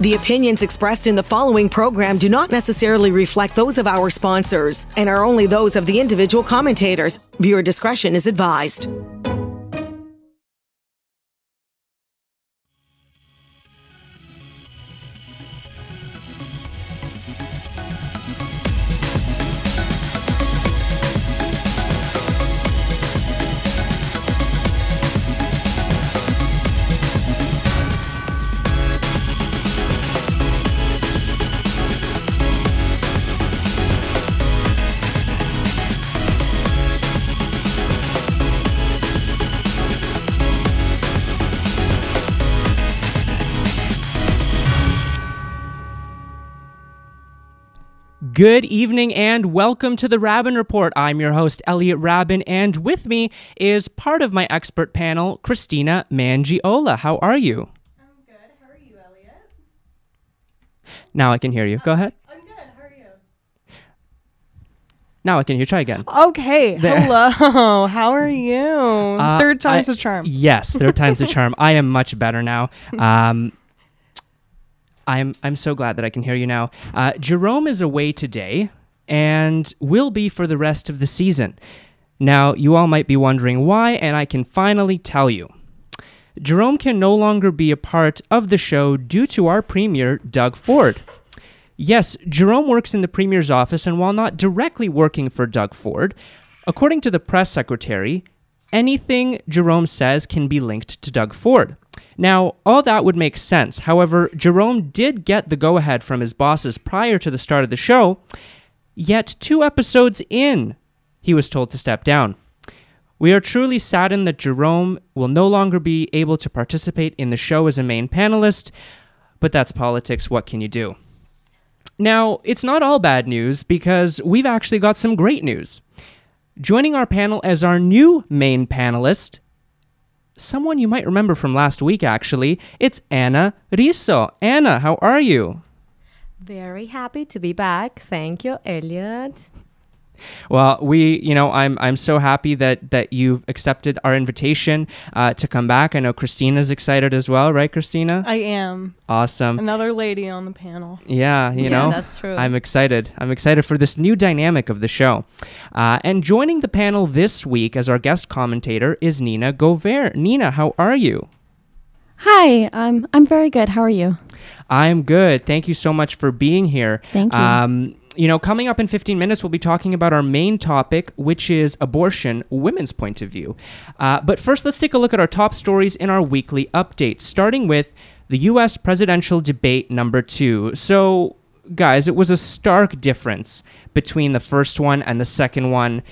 The opinions expressed in the following program do not necessarily reflect those of our sponsors and are only those of the individual commentators. Viewer discretion is advised. Good evening and welcome to The Raben Report. I'm your host, Elliot Raben, and with me is part of my expert panel, Christina Mangiola. How are you? I'm good. How are you, Elliot? Now I can hear you. Go ahead. I'm good. How are you? Now I can hear you. Try again. Okay. There. Hello. How are you? Third time's a charm. Yes, third time's a charm. I am much better now. I'm so glad that I can hear you now. Jerome is away today and will be for the rest of the season. Now, you all might be wondering why, and I can finally tell you. Jerome can no longer be a part of the show due to our premier, Doug Ford. Yes, Jerome works in the premier's office, and while not directly working for Doug Ford, according to the press secretary, anything Jerome says can be linked to Doug Ford. Now, all that would make sense. However, Jerome did get the go-ahead from his bosses prior to the start of the show, yet 2 episodes in, he was told to step down. We are truly saddened that Jerome will no longer be able to participate in the show as a main panelist, but that's politics. What can you do? Now, it's not all bad news because we've actually got some great news. Joining our panel as our new main panelist, someone you might remember from last week, actually. It's Anna Rizzo. Anna, how are you? Very happy to be back. Thank you, Elliot. Well, I'm so happy that you've accepted our invitation to come back. I know Christina's excited as well, right, Christina? I am. Awesome. Another lady on the panel. Yeah, you know. That's true. I'm excited. I'm excited for this new dynamic of the show. And joining the panel this week as our guest commentator is Nina Govaert. Nina, how are you? Hi, I'm very good. How are you? I'm good. Thank you so much for being here. Thank you. Coming up in 15 minutes, we'll be talking about our main topic, which is abortion, women's point of view. But first, let's take a look at our top stories in our weekly update, starting with the U.S. presidential debate number 2. So, guys, it was a stark difference between the first one and the second one.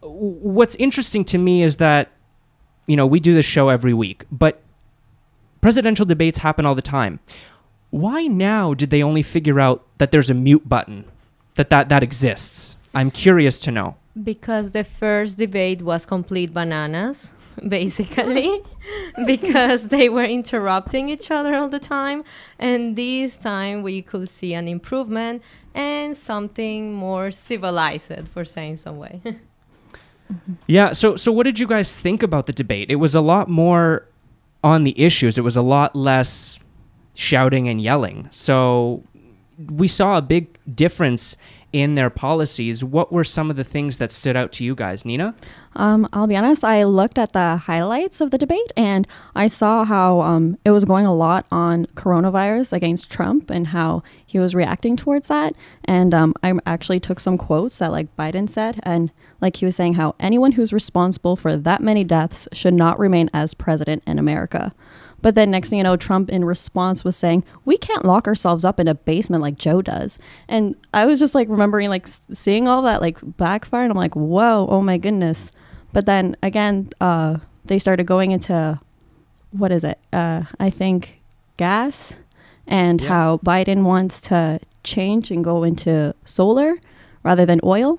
What's interesting to me is that, we do this show every week, but presidential debates happen all the time. Why now did they only figure out that there's a mute button? That exists. I'm curious to know. Because the first debate was complete bananas, basically, because they were interrupting each other all the time. And this time we could see an improvement and something more civilized, for saying some way. Yeah. So what did you guys think about the debate? It was a lot more on the issues. It was a lot less shouting and yelling. So we saw a big difference in their policies. What were some of the things that stood out to you guys, Nina? I'll be honest, I looked at the highlights of the debate and I saw how it was going a lot on coronavirus against Trump and how he was reacting towards that. And I actually took some quotes that Biden said, and he was saying how anyone who's responsible for that many deaths should not remain as president in America. But then next thing you know, Trump in response was saying, we can't lock ourselves up in a basement like Joe does. And I was just remembering seeing all that backfire. And I'm like, whoa, oh my goodness. But then again, they started going into, what is it? I think gas and how Biden wants to change and go into solar rather than oil.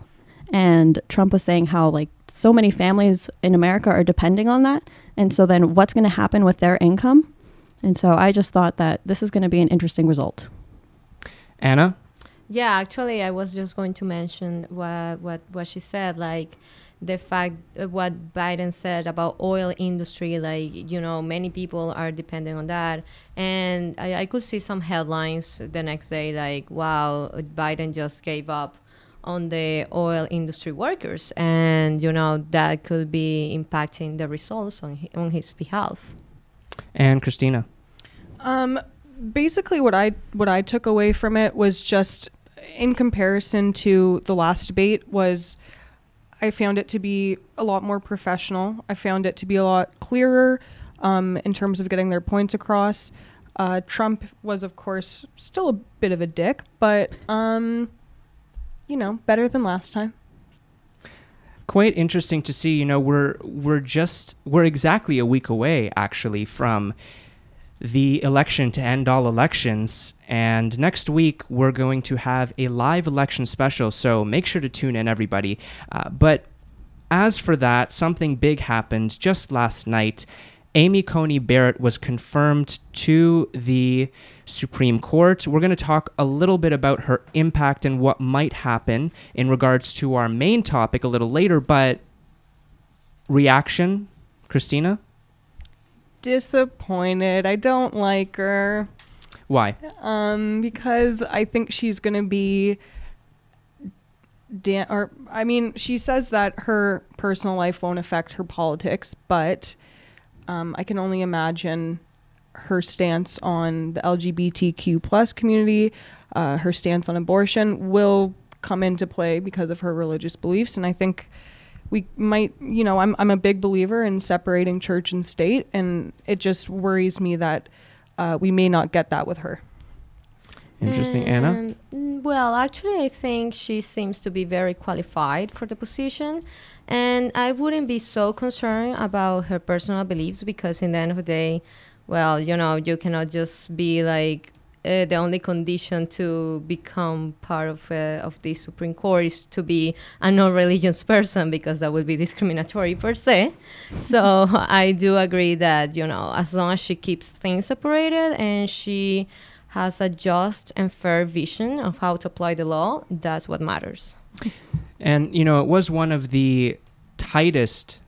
And Trump was saying how so many families in America are depending on that. And so then what's going to happen with their income? And so I just thought that this is going to be an interesting result. Anna? Yeah, actually, I was just going to mention what she said. the fact what Biden said about oil industry, like, you know, many people are dependent on that. And I could see some headlines the next day like, wow, Biden just gave up on the oil industry workers. And, you know, that could be impacting the results on his behalf. And Christina. Basically what I took away from it was just in comparison to the last debate was I found it to be a lot more professional. I found it to be a lot clearer in terms of getting their points across. Trump was, of course, still a bit of a dick, but, you know, better than last time. Quite interesting to see. You know, we're exactly a week away, actually, from the election to end all elections. And next week, we're going to have a live election special. So make sure to tune in, everybody. But as for that, something big happened just last night. Amy Coney Barrett was confirmed to the Supreme Court. We're going to talk a little bit about her impact and what might happen in regards to our main topic a little later. But reaction, Christina? Disappointed. I don't like her. Why? Because I think she's going to be she says that her personal life won't affect her politics, but I can only imagine her stance on the LGBTQ plus community, her stance on abortion will come into play because of her religious beliefs. And I think we might, you know, I'm a big believer in separating church and state, and it just worries me that we may not get that with her. Interesting. Anna? Well, actually, I think she seems to be very qualified for the position, and I wouldn't be so concerned about her personal beliefs because in the end of the day, well, you know, you cannot just be like the only condition to become part of the Supreme Court is to be a non-religious person, because that would be discriminatory per se. So I do agree that, you know, as long as she keeps things separated and she has a just and fair vision of how to apply the law, that's what matters. And, you know, it was one of the tightest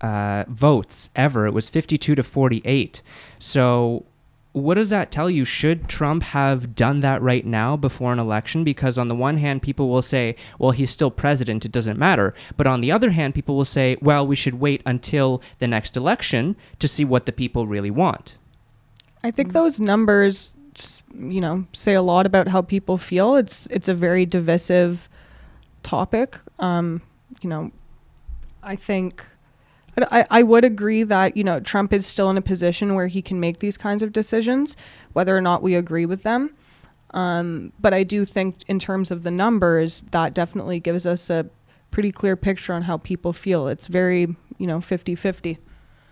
votes ever. It was 52-48. So what does that tell you? Should Trump have done that right now before an election? Because on the one hand, people will say, well, he's still president, it doesn't matter. But on the other hand, people will say, well, we should wait until the next election to see what the people really want. I think those numbers, you know, say a lot about how people feel. It's a very divisive topic. You know, I think I would agree that, you know, Trump is still in a position where he can make these kinds of decisions, whether or not we agree with them. But I do think in terms of the numbers, that definitely gives us a pretty clear picture on how people feel. It's very, you know, 50-50.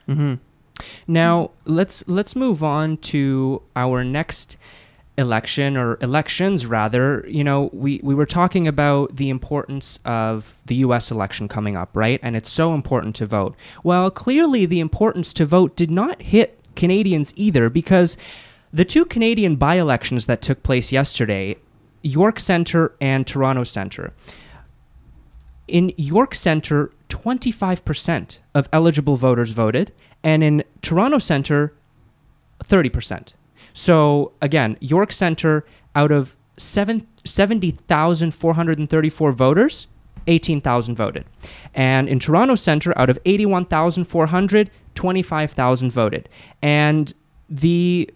Mm-hmm. Now, let's move on to our next election, or elections rather. You know, we were talking about the importance of the U.S. election coming up, right? And it's so important to vote. Well, clearly the importance to vote did not hit Canadians either, because the two Canadian by-elections that took place yesterday, York Centre and Toronto Centre. In York Centre, 25% of eligible voters voted, and in Toronto Centre, 30%. So again, York Centre, out of 70,434 voters, 18,000 voted. And in Toronto Centre, out of 81,400, 25,000 voted. And the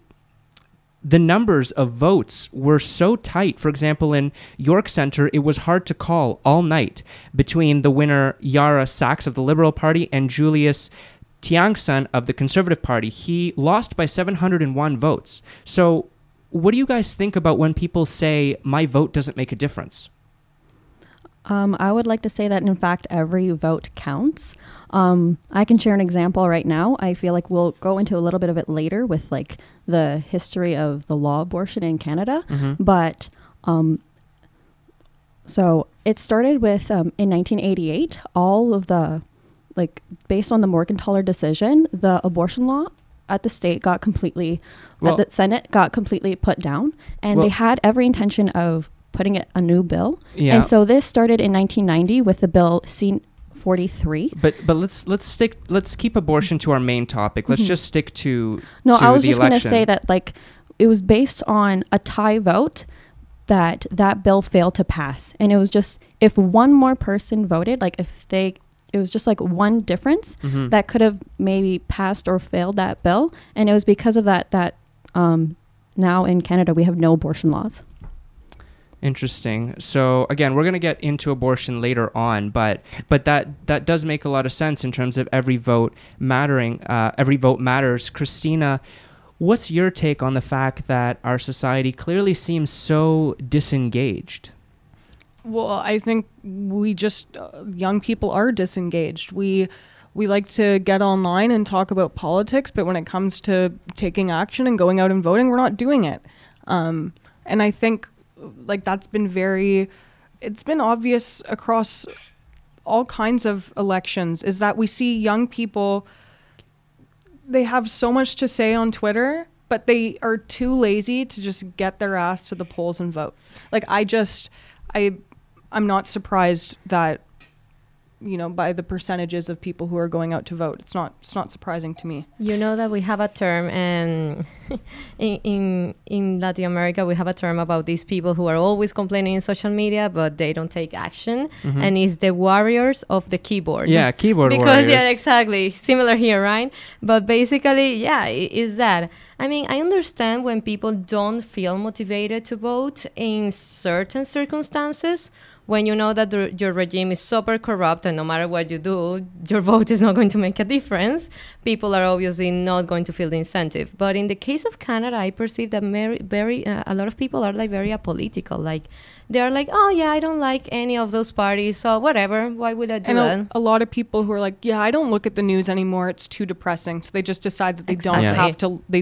numbers of votes were so tight. For example, in York Centre, it was hard to call all night between the winner, Yara Sachs of the Liberal Party, and Julius Tiangsan of the Conservative Party. He lost by 701 votes. So what do you guys think about when people say, my vote doesn't make a difference? I would like to say that, in fact, every vote counts. I can share an example right now. I feel like we'll go into a little bit of it later with like the history of the law abortion in Canada. Mm-hmm. But so it started with in 1988, all of the based on the Morgentaler decision, the abortion law at the state got completely, at the Senate got completely put down, and they had every intention of putting it a new bill. Yeah. And so this started in 1990 with the bill C 43. But let's keep abortion to our main topic. Let's just stick to I was just going to say that like it was based on a tie vote that bill failed to pass, and it was just if one more person voted, like if they. It was just like one difference that could have maybe passed or failed that bill. And it was because of that now in Canada, we have no abortion laws. Interesting. So again, we're going to get into abortion later on, but that does make a lot of sense in terms of every vote mattering. Every vote matters. Christina, what's your take on the fact that our society clearly seems so disengaged? Well, I think we just young people are disengaged. We like to get online and talk about politics, but when it comes to taking action and going out and voting, we're not doing it. And I think like that's been it's been obvious across all kinds of elections is that we see young people. They have so much to say on Twitter, but they are too lazy to just get their ass to the polls and vote. Like I'm not surprised that, by the percentages of people who are going out to vote. It's not surprising to me. You know that we have a term, and in Latin America, we have a term about these people who are always complaining in social media, but they don't take action. Mm-hmm. And it's the warriors of the keyboard. Yeah, keyboard warriors. Because, yeah, exactly. Similar here, right? But basically, yeah, it's that. I mean, I understand when people don't feel motivated to vote in certain circumstances, when you know that your regime is super corrupt and no matter what you do, your vote is not going to make a difference, people are obviously not going to feel the incentive. But in the case of Canada, I perceive that very a lot of people are like very apolitical. Like they are like, oh yeah, I don't like any of those parties, so whatever. Why would I do that? And a lot of people who are like, yeah, I don't look at the news anymore. It's too depressing. So they just decide that they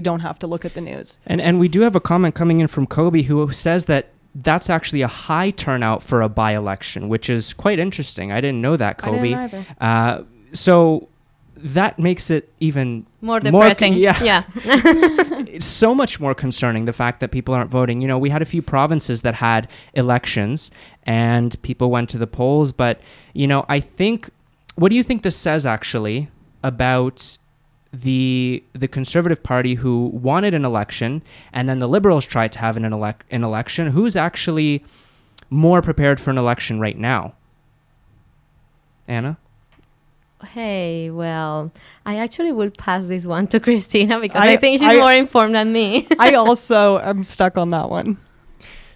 don't have to look at the news. And we do have a comment coming in from Kobe who says that that's actually a high turnout for a by-election, which is quite interesting. I didn't know that, Kobe. I didn't either. So that makes it even more depressing. It's so much more concerning, the fact that people aren't voting. We had a few provinces that had elections and people went to the polls. But, I think, what do you think this says actually about the Conservative Party, who wanted an election, and then the Liberals tried to have an election? Who's actually more prepared for an election right now? Anna? Hey, well, I actually will pass this one to Christina because I think she's more informed than me. I also am stuck on that one.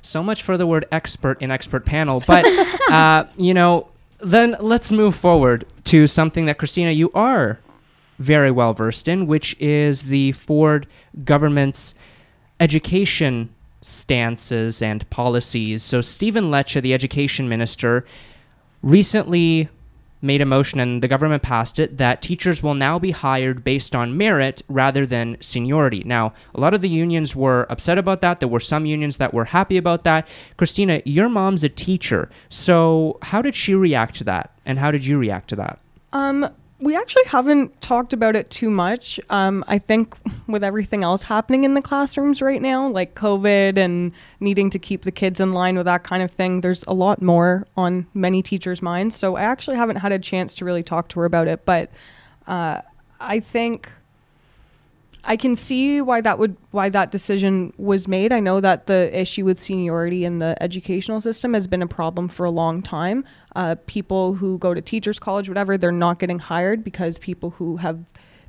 So much for the word expert in expert panel. But, then let's move forward to something that, Christina, you are very well versed in, which is the Ford government's education stances and policies. So Stephen Lecce, the education minister, recently made a motion, and the government passed it, that teachers will now be hired based on merit rather than seniority. Now, a lot of the unions were upset about that. There were some unions that were happy about that. Christina, your mom's a teacher. So how did she react to that? And how did you react to that? We actually haven't talked about it too much. I think with everything else happening in the classrooms right now, like COVID and needing to keep the kids in line with that kind of thing, there's a lot more on many teachers' minds. So I actually haven't had a chance to really talk to her about it. But I think I can see why that decision was made. I know that the issue with seniority in the educational system has been a problem for a long time. People who go to teachers' college, whatever, they're not getting hired because people who have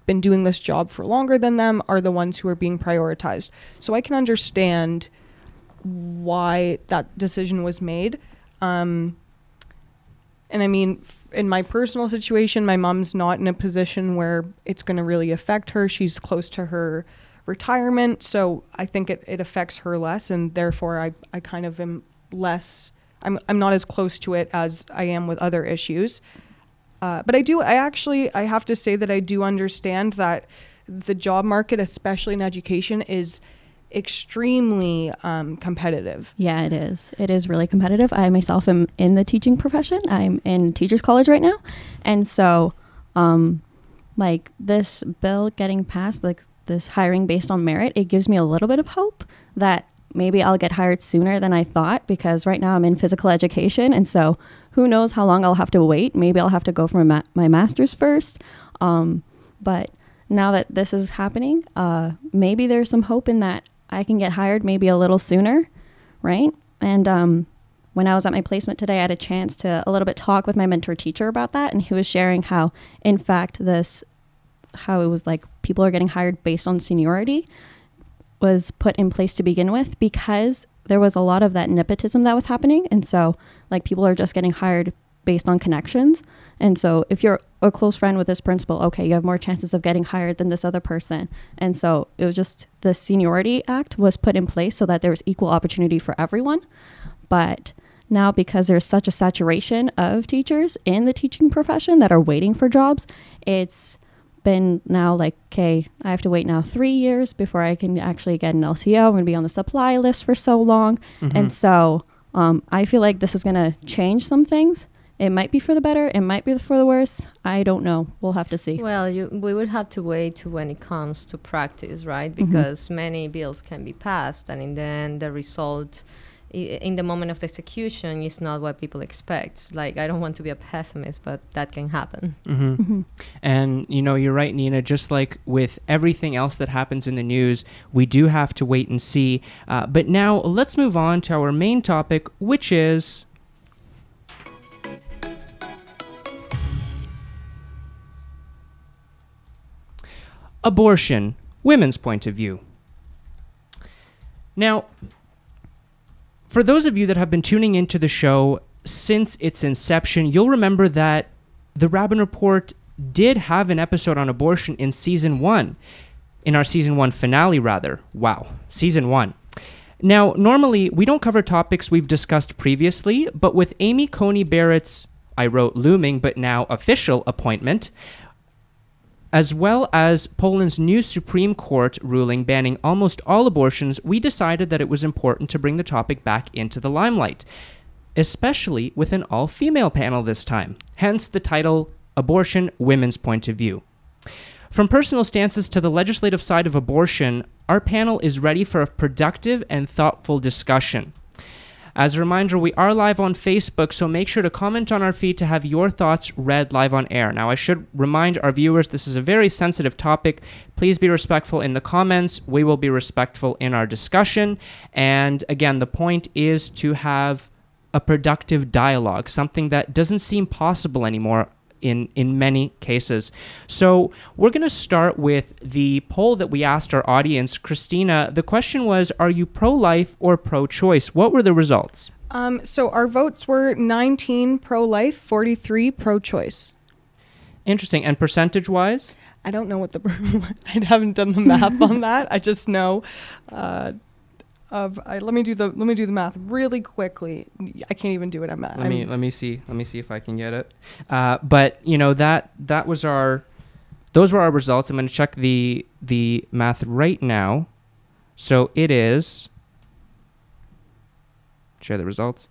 been doing this job for longer than them are the ones who are being prioritized. So I can understand why that decision was made. And I mean, in my personal situation, my mom's not in a position where it's going to really affect her. She's close to her retirement, so I think it affects her less, and therefore I kind of am less... I'm not as close to it as I am with other issues. But I have to say that I do understand that the job market, especially in education, is extremely competitive. Yeah, it is. It is really competitive. I myself am in the teaching profession. I'm in teachers' college right now. And so this bill getting passed, like this hiring based on merit, it gives me a little bit of hope that maybe I'll get hired sooner than I thought, because right now I'm in physical education. And so who knows how long I'll have to wait. Maybe I'll have to go for my master's first. But now that this is happening, maybe there's some hope in that I can get hired maybe a little sooner, right? And when I was at my placement today, I had a chance to a little bit talk with my mentor teacher about that. And he was sharing how, in fact, how it was like people are getting hired based on seniority was put in place to begin with, because there was a lot of that nepotism that was happening. And so like people are just getting hired based on connections. And so if you're a close friend with this principal, okay, you have more chances of getting hired than this other person. And so it was just the Seniority Act was put in place so that there was equal opportunity for everyone. But now, because there's such a saturation of teachers in the teaching profession that are waiting for jobs, it's been now like, okay, I have to wait now 3 years before I can actually get an LTO. I'm going to be on the supply list for so long. Mm-hmm. And so I feel like this is going to change some things. It might be for the better. It might be for the worse. I don't know. We'll have to see. Well, we would have to wait to when it comes to practice, right? Because mm-hmm. many bills can be passed, and then the result in the moment of the execution is not what people expect. Like, I don't want to be a pessimist, but that can happen. Mm-hmm. Mm-hmm. And, you know, you're right, Nina, just like with everything else that happens in the news, we do have to wait and see. But now let's move on to our main topic, which is... abortion, women's point of view. Now, for those of you that have been tuning into the show since its inception, you'll remember that The Raben Report did have an episode on abortion in season 1, in our season 1 finale, rather. Wow, season 1. Now, normally, we don't cover topics we've discussed previously, but with Amy Coney Barrett's, I wrote looming, but now official appointment, as well as Poland's new Supreme Court ruling banning almost all abortions, we decided that it was important to bring the topic back into the limelight, especially with an all-female panel this time, hence the title, Abortion, Women's Point of View. From personal stances to the legislative side of abortion, our panel is ready for a productive and thoughtful discussion. As a reminder, we are live on Facebook, so make sure to comment on our feed to have your thoughts read live on air. Now, I should remind our viewers this is a very sensitive topic. Please be respectful in the comments. We will be respectful in our discussion. And again, the point is to have a productive dialogue, something that doesn't seem possible anymore in many cases. So we're going to start with the poll that we asked our audience. Christina, the question was, are you pro-life or pro-choice? What were the results? So our votes were 19 pro-life, 43 pro-choice. Interesting. And percentage-wise? I don't know what the... I haven't done the math on that. I just know... let me do the math really quickly. I can't even do it at math. Let me see if I can get it. But you know that was those were our results. I'm going to check the math right now. So it is. Share the results.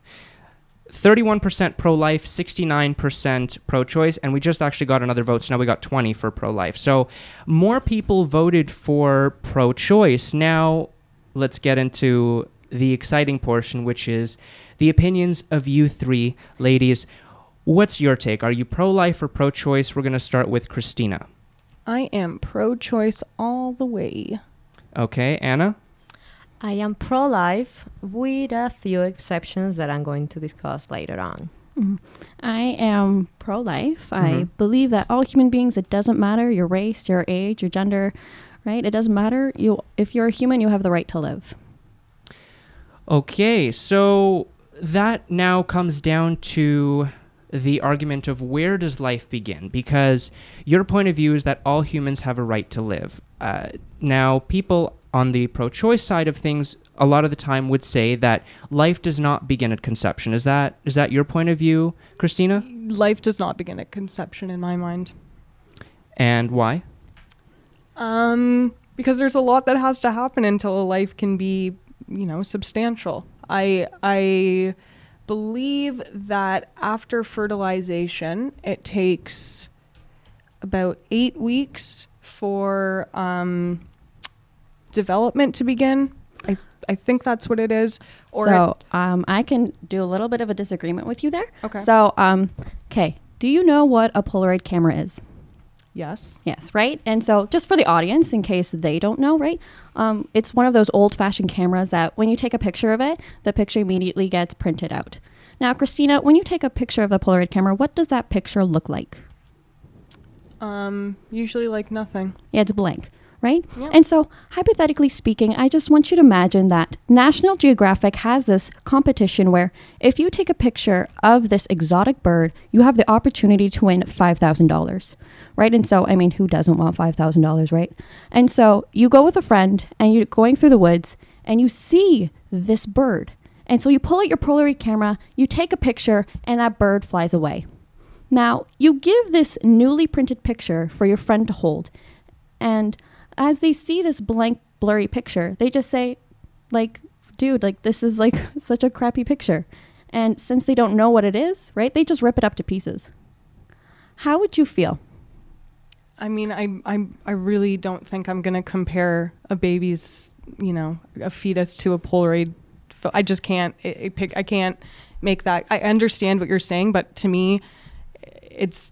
31% pro-life, 69% pro-choice, and we just actually got another vote, so now we got 20 for pro-life. So more people voted for pro-choice now. Let's get into the exciting portion, which is the opinions of you three ladies. What's your take? Are you pro-life or pro-choice? We're going to start with Christina. I am pro-choice all the way. Okay, Anna? I am pro-life with a few exceptions that I'm going to discuss later on. Mm-hmm. I am pro-life. Mm-hmm. I believe that all human beings, it doesn't matter your race, your age, your gender, right? It doesn't matter. If you're a human, you have the right to live. Okay, so that now comes down to the argument of where does life begin? Because your point of view is that all humans have a right to live. Now, people on the pro-choice side of things, a lot of the time would say that life does not begin at conception. Is that your point of view, Christina? Life does not begin at conception in my mind. And why? Because there's a lot that has to happen until a life can be, you know, substantial. I believe that after fertilization, it takes about 8 weeks for development to begin. I I think that's what it is. Or so I can do a little bit of a disagreement with you there. Okay. So, okay. Do you know what a Polaroid camera is? Yes. Yes, right? And so just for the audience, in case they don't know, right? It's one of those old-fashioned cameras that when you take a picture of it, the picture immediately gets printed out. Now, Christina, when you take a picture of the Polaroid camera, what does that picture look like? Usually like nothing. Yeah, it's blank, right? Yep. And so hypothetically speaking, I just want you to imagine that National Geographic has this competition where if you take a picture of this exotic bird, you have the opportunity to win $5,000, right? And so, I mean, who doesn't want $5,000, right? And so you go with a friend and you're going through the woods and you see this bird. And so you pull out your Polaroid camera, you take a picture, and that bird flies away. Now, you give this newly printed picture for your friend to hold. And as they see this blank, blurry picture, they just say, like, dude, like, this is, like, such a crappy picture. And since they don't know what it is, right, they just rip it up to pieces. How would you feel? I mean, I really don't think I'm going to compare a baby's, you know, a fetus to a Polaroid. I just can't. I can't make that. I understand what you're saying, but to me,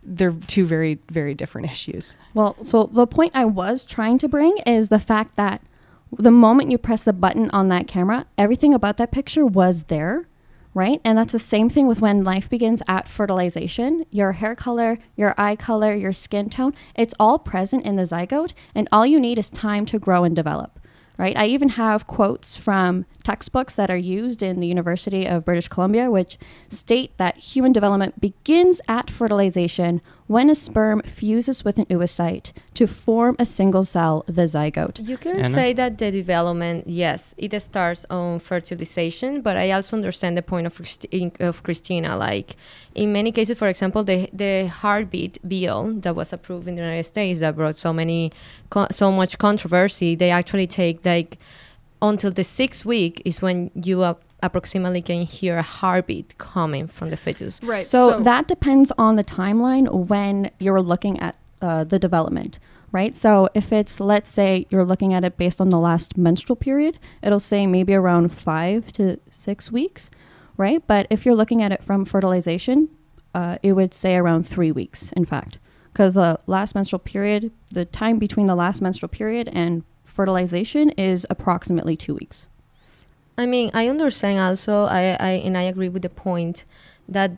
they're two very, very different issues. Well, so the point I was trying to bring is the fact that the moment you press the button on that camera, everything about that picture was there, right? And that's the same thing with when life begins at fertilization. Your hair color, your eye color, your skin tone, it's all present in the zygote, and all you need is time to grow and develop. Right? I even have quotes from textbooks that are used in the University of British Columbia, which state that human development begins at fertilization when a sperm fuses with an oocyte to form a single cell, the zygote. You can say that the development, yes, it starts on fertilization, but I also understand the point of Christina. Like, in many cases, for example, the heartbeat bill that was approved in the United States that brought so much controversy, they actually take, like, until the 6th week is when you approximately can hear a heartbeat coming from the fetus. Right. So that depends on the timeline when you're looking at the development, right? So if it's, let's say you're looking at it based on the last menstrual period, it'll say maybe around 5 to 6 weeks, right? But if you're looking at it from fertilization, it would say around 3 weeks, in fact, because the last menstrual period, the time between the last menstrual period and fertilization is approximately 2 weeks. I mean, I understand also, I agree with the point that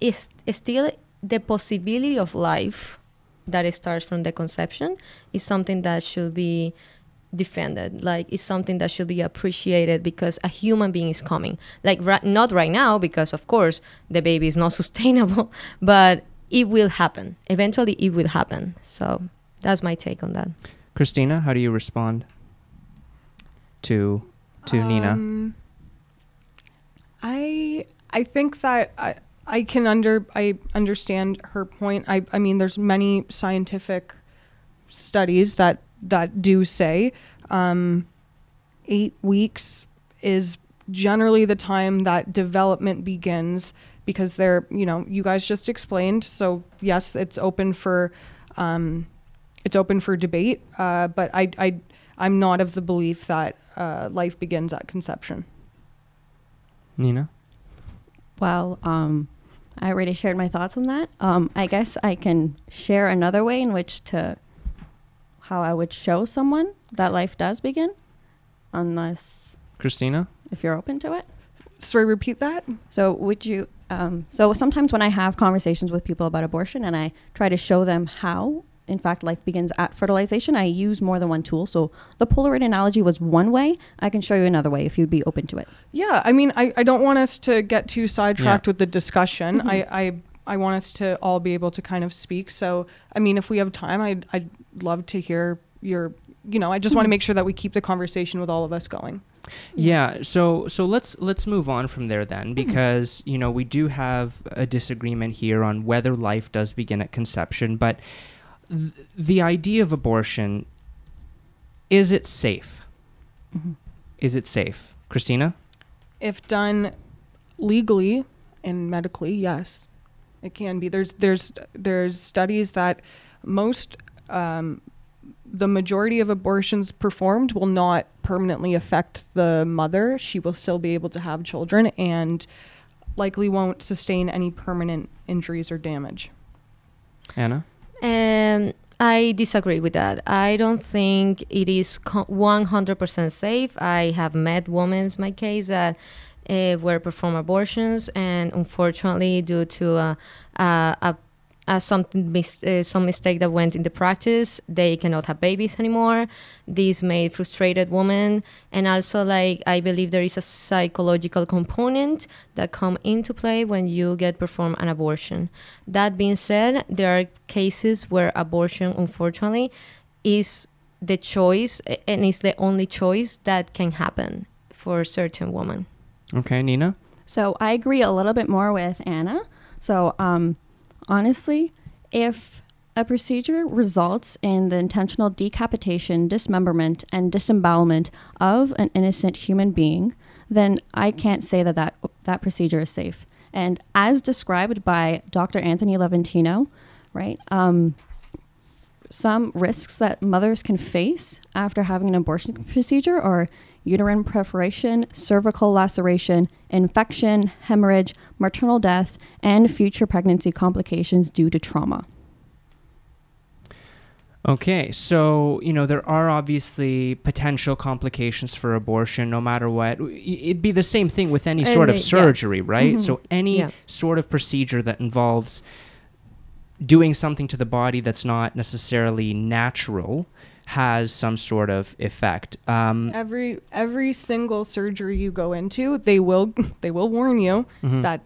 it's still the possibility of life that it starts from the conception is something that should be defended. Like, it's something that should be appreciated because a human being is coming. Like, not right now, because, of course, the baby is not sustainable, but it will happen. Eventually, it will happen. So that's my take on that. Christina, how do you respond to Nina? I think that I understand her point. I mean, there's many scientific studies that do say 8 weeks is generally the time that development begins, because they're, you know, you guys just explained. So yes, it's open for debate, but I'm not of the belief that life begins at conception. Nina? Well, I already shared my thoughts on that. I guess I can share another way in which to how I would show someone that life does begin, unless... Christina? If you're open to it. Sorry, repeat that? So would you... so sometimes when I have conversations with people about abortion and I try to show them how, in fact, life begins at fertilization, I use more than one tool. So the Polaroid analogy was one way. I can show you another way if you'd be open to it. Yeah, I mean, I don't want us to get too sidetracked with the discussion. Mm-hmm. I want us to all be able to kind of speak. So, I mean, if we have time, I'd love to hear your, you know, I just want to make sure that we keep the conversation with all of us going. Yeah, so let's move on from there then, because, you know, we do have a disagreement here on whether life does begin at conception, but the idea of abortion, is it safe? Mm-hmm. Is it safe? Christina? If done legally and medically, yes, it can be. There's studies that most the majority of abortions performed will not permanently affect the mother. She will still be able to have children and likely won't sustain any permanent injuries or damage. Anna? I disagree with that. I don't think it is 100% safe. I have met women in my case that were performed abortions, and unfortunately due to some mistake that went into practice, they cannot have babies anymore. This made frustrated women, and also I believe there is a psychological component that come into play when you get performed an abortion. That being said, there are cases where abortion, unfortunately, is the choice and is the only choice that can happen for certain women. Okay, Nina? So I agree a little bit more with Anna. So, honestly, if a procedure results in the intentional decapitation, dismemberment, and disembowelment of an innocent human being, then I can't say that that procedure is safe. And as described by Dr. Anthony Leventino, right, some risks that mothers can face after having an abortion procedure are uterine perforation, cervical laceration, infection, hemorrhage, maternal death, and future pregnancy complications due to trauma. Okay, so, you know, there are obviously potential complications for abortion no matter what. It'd be the same thing with any sort of surgery, right? Mm-hmm. So any sort of procedure that involves doing something to the body that's not necessarily natural has some sort of effect. Every single surgery you go into, they will warn you that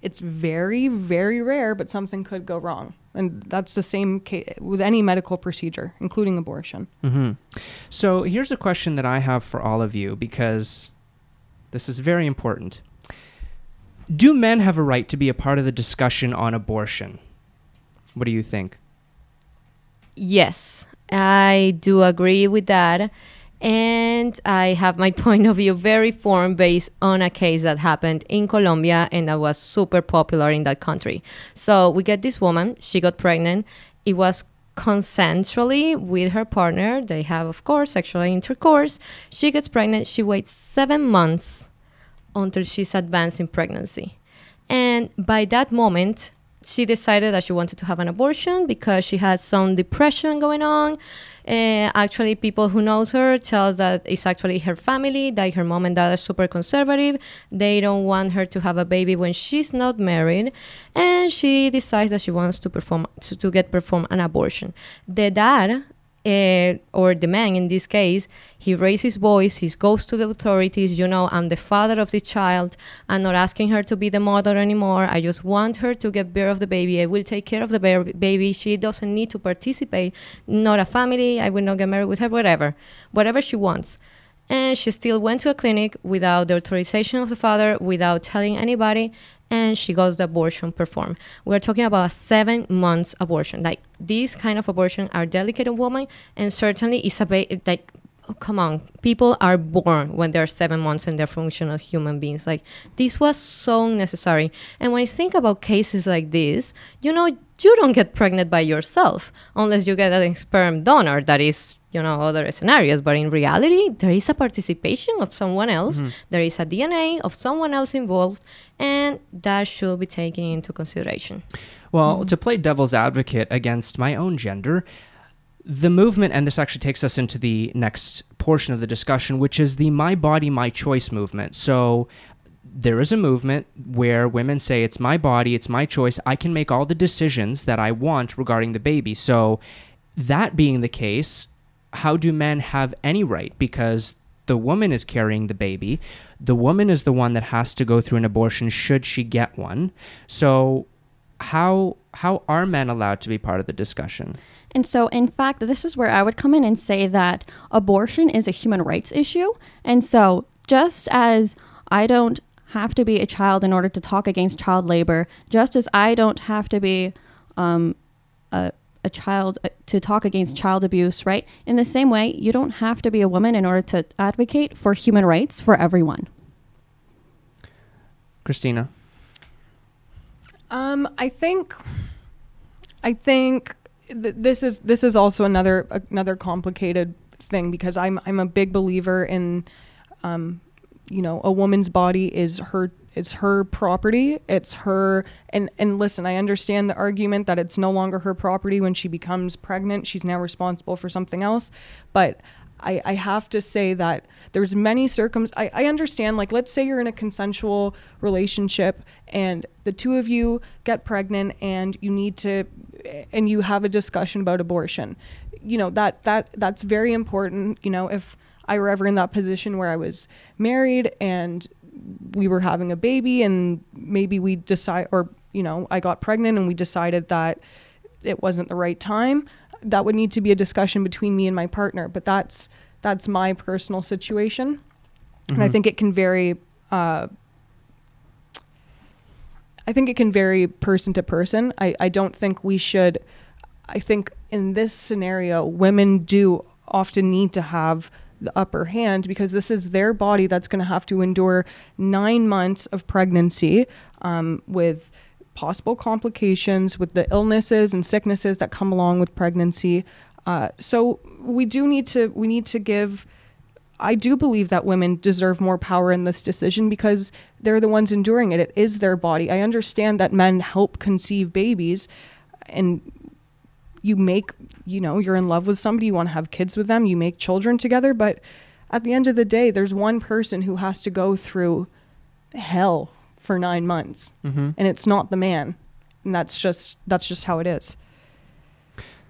it's very, very rare, but something could go wrong. And that's the same case with any medical procedure, including abortion. Mm-hmm. So here's a question that I have for all of you, because this is very important. Do men have a right to be a part of the discussion on abortion? What do you think? Yes. I do agree with that, and I have my point of view very formed based on a case that happened in Colombia, and that was super popular in that country. So we get this woman, she got pregnant, it was consensually with her partner, they have of course sexual intercourse, she gets pregnant, she waits 7 months until she's advanced in pregnancy, and by that moment she decided that she wanted to have an abortion because she had some depression going on. Actually, people who knows her tell that it's actually her family, that her mom and dad are super conservative. They don't want her to have a baby when she's not married. And she decides that she wants to perform an abortion. The dad, or the man in this case, he raises his voice, he goes to the authorities, you know, I'm the father of the child, I'm not asking her to be the mother anymore, I just want her to get birth of the baby, I will take care of the baby, she doesn't need to participate, not a family, I will not get married with her, whatever she wants. And she still went to a clinic without the authorization of the father, without telling anybody, and she got the abortion performed. We're talking about a 7 months abortion. Like, these kind of abortion are delicate in women, and certainly it's a come on, people are born when they're 7 months and they're functional human beings. Like, this was so necessary. And when I think about cases like this, you know, you don't get pregnant by yourself unless you get a sperm donor that is, you know, other scenarios, but in reality, there is a participation of someone else, there is a DNA of someone else involved, and that should be taken into consideration. Well, to play devil's advocate against my own gender, the movement, and this actually takes us into the next portion of the discussion, which is the My Body, My Choice movement. So there is a movement where women say, it's my body, it's my choice, I can make all the decisions that I want regarding the baby. So that being the case, how do men have any right? Because the woman is carrying the baby. The woman is the one that has to go through an abortion should she get one. So how are men allowed to be part of the discussion? And so, in fact, this is where I would come in and say that abortion is a human rights issue. And so just as I don't have to be a child in order to talk against child labor, just as I don't have to be a child to talk against child abuse, right? In the same way, you don't have to be a woman in order to advocate for human rights for everyone. Christina? I think this is also another complicated thing, because I'm a big believer in, a woman's body is her. It's her property. It's her. And listen, I understand the argument that it's no longer her property when she becomes pregnant. She's now responsible for something else. But I have to say that there's many I understand, like, let's say you're in a consensual relationship and the two of you get pregnant and you have a discussion about abortion. That's very important. If I were ever in that position where I was married and we were having a baby and maybe we decide, I got pregnant and we decided that it wasn't the right time, that would need to be a discussion between me and my partner. But that's my personal situation. Mm-hmm. And I think it can vary. I think it can vary person to person. I don't think we should. I think in this scenario, women do often need to have the upper hand, because this is their body that's going to have to endure 9 months of pregnancy with possible complications, with the illnesses and sicknesses that come along with pregnancy. So we need to give. I do believe that women deserve more power in this decision because they're the ones enduring it. It is their body. I understand that men help conceive babies, and you're in love with somebody, you want to have kids with them, you make children together. But at the end of the day, there's one person who has to go through hell for 9 months. Mm-hmm. And it's not the man. And that's just how it is.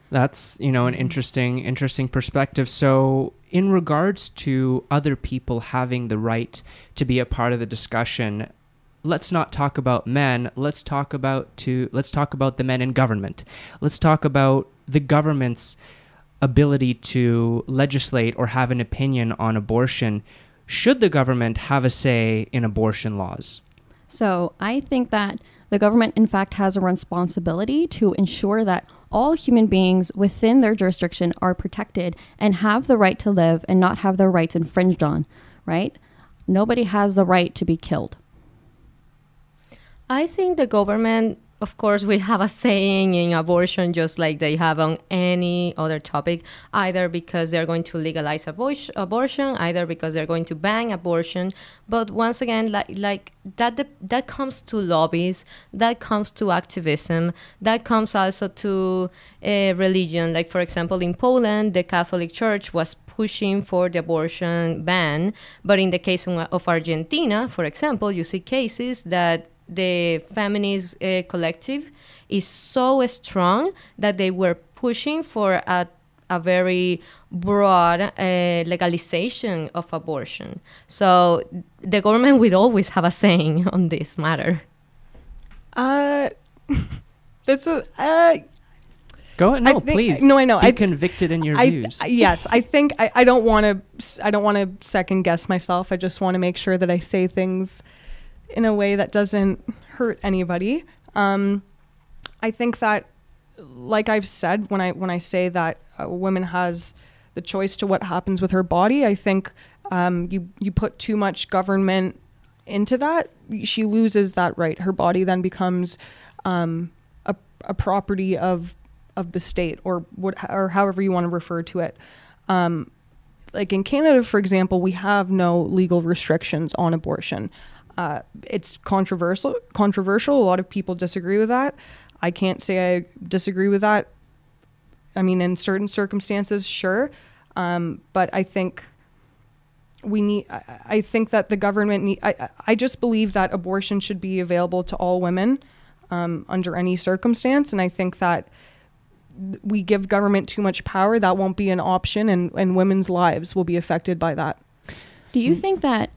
That's, an interesting perspective. So in regards to other people having the right to be a part of the discussion, let's not talk about men. Let's talk about the men in government. Let's talk about the government's ability to legislate or have an opinion on abortion. Should the government have a say in abortion laws? So I think that the government, in fact, has a responsibility to ensure that all human beings within their jurisdiction are protected and have the right to live and not have their rights infringed on, right? Nobody has the right to be killed. I think the government, of course, will have a saying in abortion just like they have on any other topic, either because they're going to legalize abortion, either because they're going to ban abortion. But once again, that comes to lobbies, that comes to activism, that comes also to religion. Like, for example, in Poland, the Catholic Church was pushing for the abortion ban. But in the case of Argentina, for example, you see cases that the feminist collective is so strong that they were pushing for a very broad legalization of abortion. So the government would always have a saying on this matter. Go ahead. No, please. No, I know. Be convicted in your views. Yes, I think I don't want to second guess myself. I just want to make sure that I say things in a way that doesn't hurt anybody. I think that, like I've said, when I say that a woman has the choice to what happens with her body, I think you put too much government into that. She loses that right. Her body then becomes a property of the state, or however you want to refer to it. Like in Canada, for example, we have no legal restrictions on abortion. It's controversial. A lot of people disagree with that. I can't say I disagree with that. I mean, in certain circumstances, sure. But I think I just believe that abortion should be available to all women under any circumstance. And I think that we give government too much power. That won't be an option. And women's lives will be affected by that. Do you think that,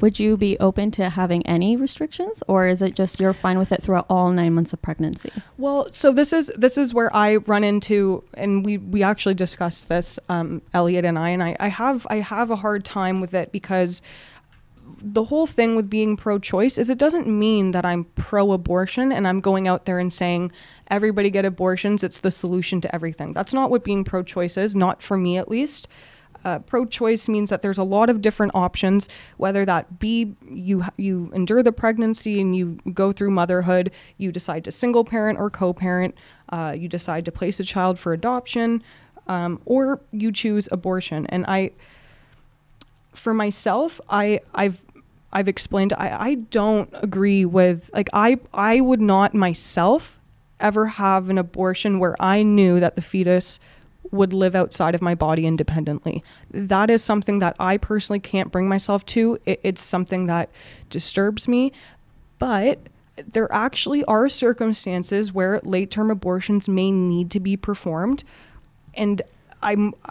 would you be open to having any restrictions, or is it just you're fine with it throughout all 9 months of pregnancy? Well, so this is where I run into, and we actually discussed this, Elliot and I have a hard time with it, because the whole thing with being pro-choice is it doesn't mean that I'm pro-abortion and I'm going out there and saying everybody get abortions, it's the solution to everything. That's not what being pro-choice is, not for me at least. pro-choice means that there's a lot of different options, whether that be you endure the pregnancy and you go through motherhood, you decide to single parent or co-parent, you decide to place a child for adoption, or you choose abortion. And For myself, I've explained I don't agree with, like, I would not myself ever have an abortion where I knew that the fetus would live outside of my body independently. That is something that I personally can't bring myself to. It's something that disturbs me. But there actually are circumstances where late-term abortions may need to be performed. And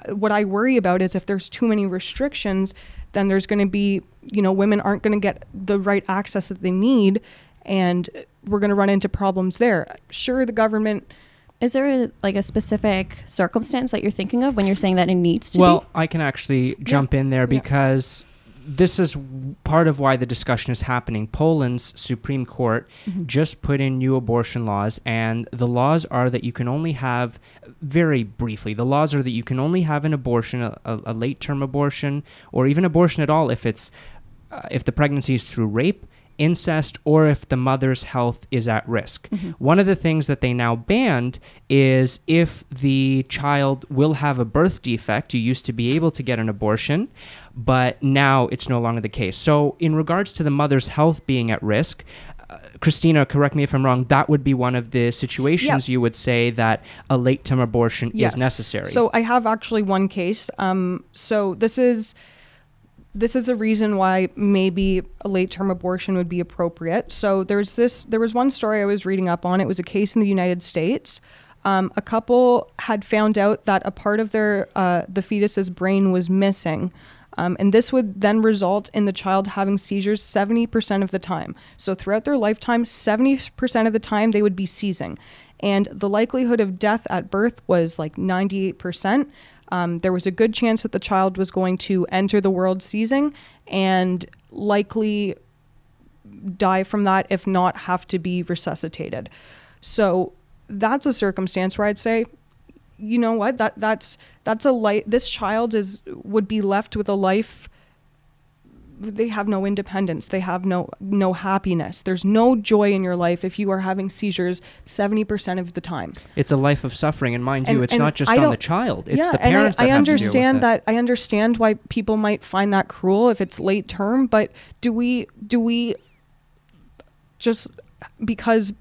what I worry about is if there's too many restrictions, then there's going to be, you know, women aren't going to get the right access that they need, and we're going to run into problems there. Sure, the government... Is there a specific circumstance that you're thinking of when you're saying that it needs to be? Well, I can actually jump in there because this is part of why the discussion is happening. Poland's Supreme Court just put in new abortion laws, and the laws are that you can only have, very briefly, the laws are that you can only have an abortion, a late-term abortion, or even abortion at all if it's if the pregnancy is through rape, incest, or if the mother's health is at risk. One of the things that they now banned is if the child will have a birth defect. You used to be able to get an abortion, but now it's no longer the case. So in regards to the mother's health being at risk, Christina, correct me if I'm wrong, that would be one of the situations you would say that a late-term abortion is necessary. So I have actually one case. So this is a reason why maybe a late-term abortion would be appropriate. So there was one story I was reading up on. It was a case in the United States. A couple had found out that a part of the fetus's brain was missing. And this would then result in the child having seizures 70% of the time. So throughout their lifetime, 70% of the time they would be seizing. And the likelihood of death at birth was 98%. There was a good chance that the child was going to enter the world seizing and likely die from that, if not have to be resuscitated. So that's a circumstance where I'd say, you know what, that's a life. This child would be left with a life. They have no independence. They have no happiness. There's no joy in your life if you are having seizures 70% of the time. It's a life of suffering, and mind you, it's not just on the child. It's the parents that have to deal with it. I understand why people might find that cruel if it's late term, but do we just because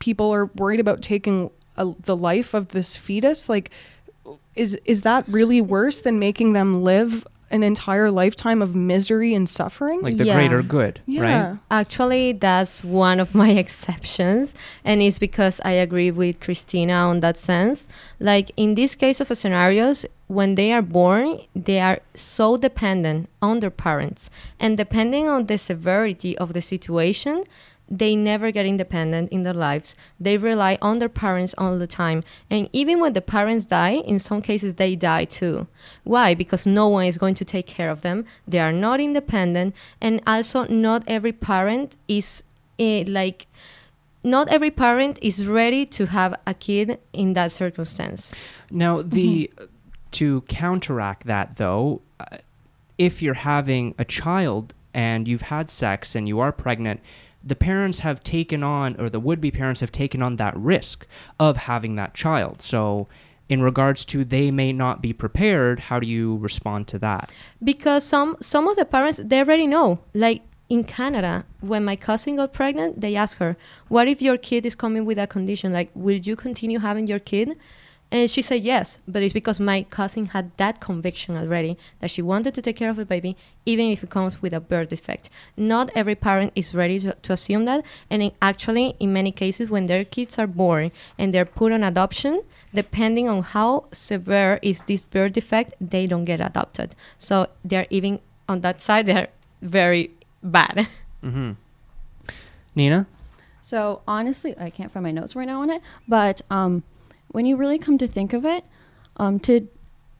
people are worried about taking the life of this fetus, is that really worse than making them live an entire lifetime of misery and suffering? Like the greater good, right? Actually, that's one of my exceptions. And it's because I agree with Christina on that sense. In this case of scenarios, when they are born, they are so dependent on their parents. And depending on the severity of the situation, they never get independent in their lives. They rely on their parents all the time. And even when the parents die, in some cases they die too. Why? Because no one is going to take care of them. They are not independent. And also not every parent is ready to have a kid in that circumstance. Now, to counteract that though, if you're having a child and you've had sex and you are pregnant, the parents have taken on, or the would-be parents have taken on that risk of having that child. So in regards to they may not be prepared, how do you respond to that? Because some of the parents, they already know. In Canada, when my cousin got pregnant, they asked her, what if your kid is coming with a condition? Will you continue having your kid? And she said yes, but it's because my cousin had that conviction already that she wanted to take care of the baby, even if it comes with a birth defect. Not every parent is ready to assume that. And in many cases, when their kids are born and they're put on adoption, depending on how severe is this birth defect, they don't get adopted. So they're even on that side, they're very bad. Nina? So honestly, I can't find my notes right now on it, but... when you really come to think of it, to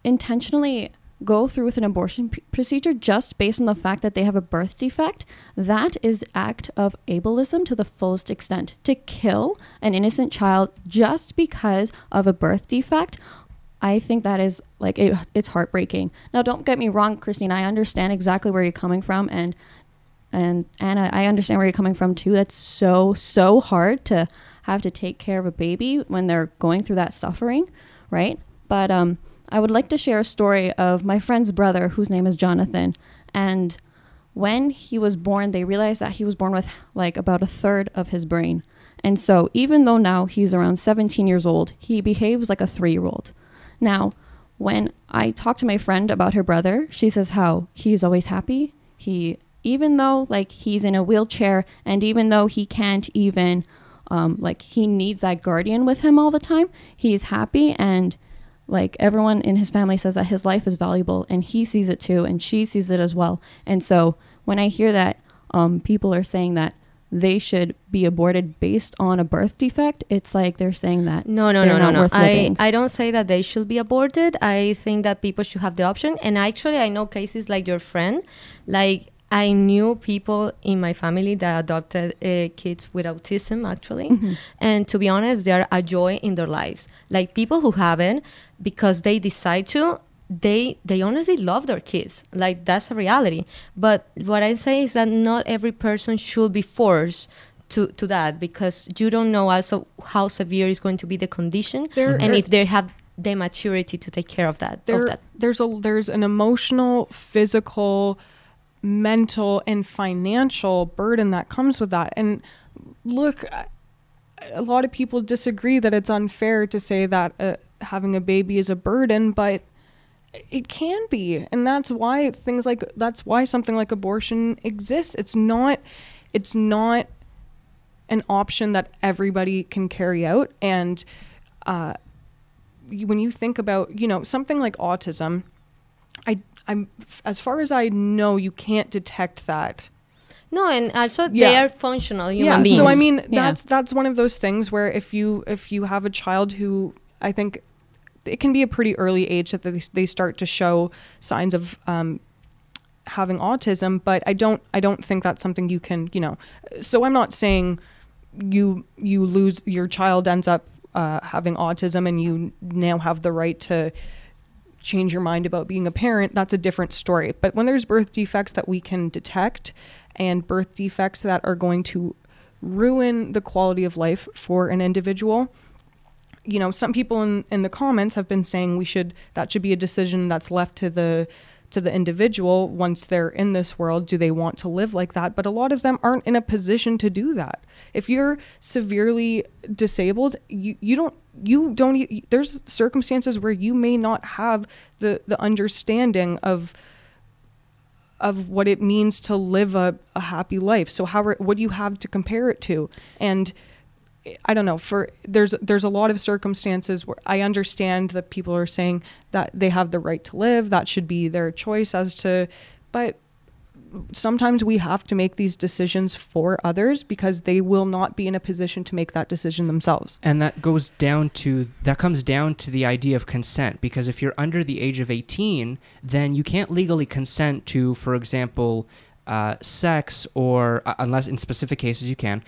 intentionally go through with an abortion procedure just based on the fact that they have a birth defect, that is the act of ableism to the fullest extent. To kill an innocent child just because of a birth defect I think that is, like, it's heartbreaking. Now, don't get me wrong, Christine, I understand exactly where you're coming from, and Anna, I understand where you're coming from too. That's so, so hard to have to take care of a baby when they're going through that suffering, right? But I would like to share a story of my friend's brother, whose name is Jonathan. And when he was born, they realized that he was born with, like, about a third of his brain. And so even though now he's around 17 years old, he behaves like a 3-year-old. Now, when I talk to my friend about her brother, she says how he's always happy. He, even though, like, he's in a wheelchair, and even though he can't even, like, he needs that guardian with him all the time, he's happy, and, like, everyone in his family says that his life is valuable, and he sees it too, and she sees it as well. And so when I hear that people are saying that they should be aborted based on a birth defect, it's like they're saying that no, I don't say that they should be aborted. I think that people should have the option. And actually, I know cases like your friend. Like, I knew people in my family that adopted kids with autism, actually. Mm-hmm. And to be honest, they are a joy in their lives. Like, people who haven't, because they decide to, they honestly love their kids. Like, that's a reality. But what I say is that not every person should be forced to that, because you don't know also how severe is going to be the condition, and if they have the maturity to take care of that. There's an emotional, physical, mental and financial burden that comes with that. And look, a lot of people disagree that it's unfair to say that having a baby is a burden, but it can be. And that's why something like abortion exists. It's not an option that everybody can carry out. And when you think about, something like autism, as far as I know, you can't detect that. No, and also they are functional human beings. So I mean, that's one of those things where if you have a child who, I think it can be a pretty early age that they start to show signs of having autism, but I don't think that's something you can, So I'm not saying you lose your child ends up having autism and you now have the right to change your mind about being a parent. That's a different story. But when there's birth defects that we can detect, and birth defects that are going to ruin the quality of life for an individual, some people in the comments have been saying that should be a decision that's left to the individual once they're in this world. Do they want to live like that? But a lot of them aren't in a position to do that. If you're severely disabled, there's circumstances where you may not have the understanding of what it means to live a happy life. So what do you have to compare it to? And I don't know, there's a lot of circumstances where I understand that people are saying that they have the right to live, that should be their choice but sometimes we have to make these decisions for others because they will not be in a position to make that decision themselves. And that comes down to the idea of consent, because if you're under the age of 18, then you can't legally consent to, for example, sex, or unless in specific cases you can,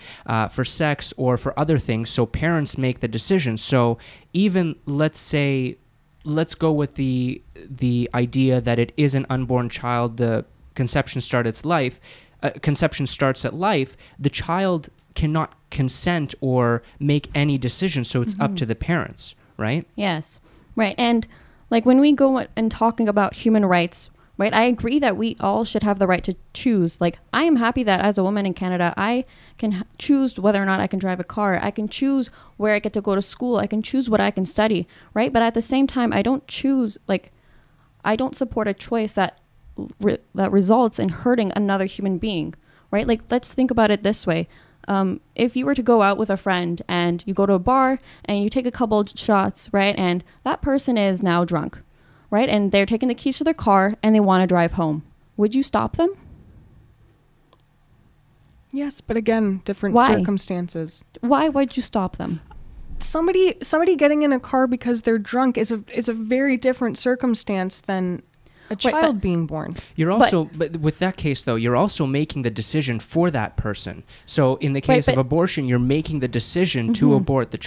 for sex or for other things. So parents make the decision. So even let's go with the idea that it is an unborn child. The conception starts at life. The child cannot consent or make any decision. So it's up to the parents, right? Yes, right. And like when we go and talking about human rights. Right, I agree that we all should have the right to choose. Like, I am happy that as a woman in Canada, I can choose whether or not I can drive a car. I can choose where I get to go to school. I can choose what I can study, right? But at the same time, I don't choose, like, I don't support a choice that results in hurting another human being, right? Like, let's think about it this way. If you were to go out with a friend and you go to a bar and you take a couple shots, right? And that person is now drunk. Right? And they're taking the keys to their car and they want to drive home. Would you stop them? Yes, but again, different circumstances. Why would you stop them? Somebody getting in a car because they're drunk is a very different circumstance than a child being born. You're also, but with that case though, you're also making the decision for that person. So in the case of abortion, you're making the decision to abort the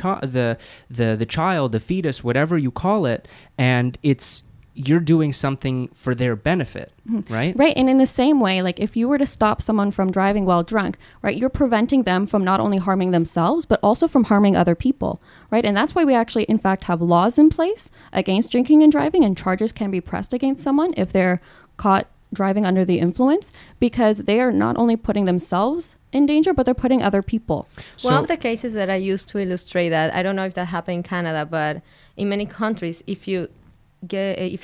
child, the fetus, whatever you call it, and it's you're doing something for their benefit, right? Right, and in the same way, like if you were to stop someone from driving while drunk, right, you're preventing them from not only harming themselves, but also from harming other people, right? And that's why we actually, in fact, have laws in place against drinking and driving, and charges can be pressed against someone if they're caught driving under the influence, because they are not only putting themselves in danger, but they're putting other people. So one of the cases that I used to illustrate that, I don't know if that happened in Canada, but in many countries, if you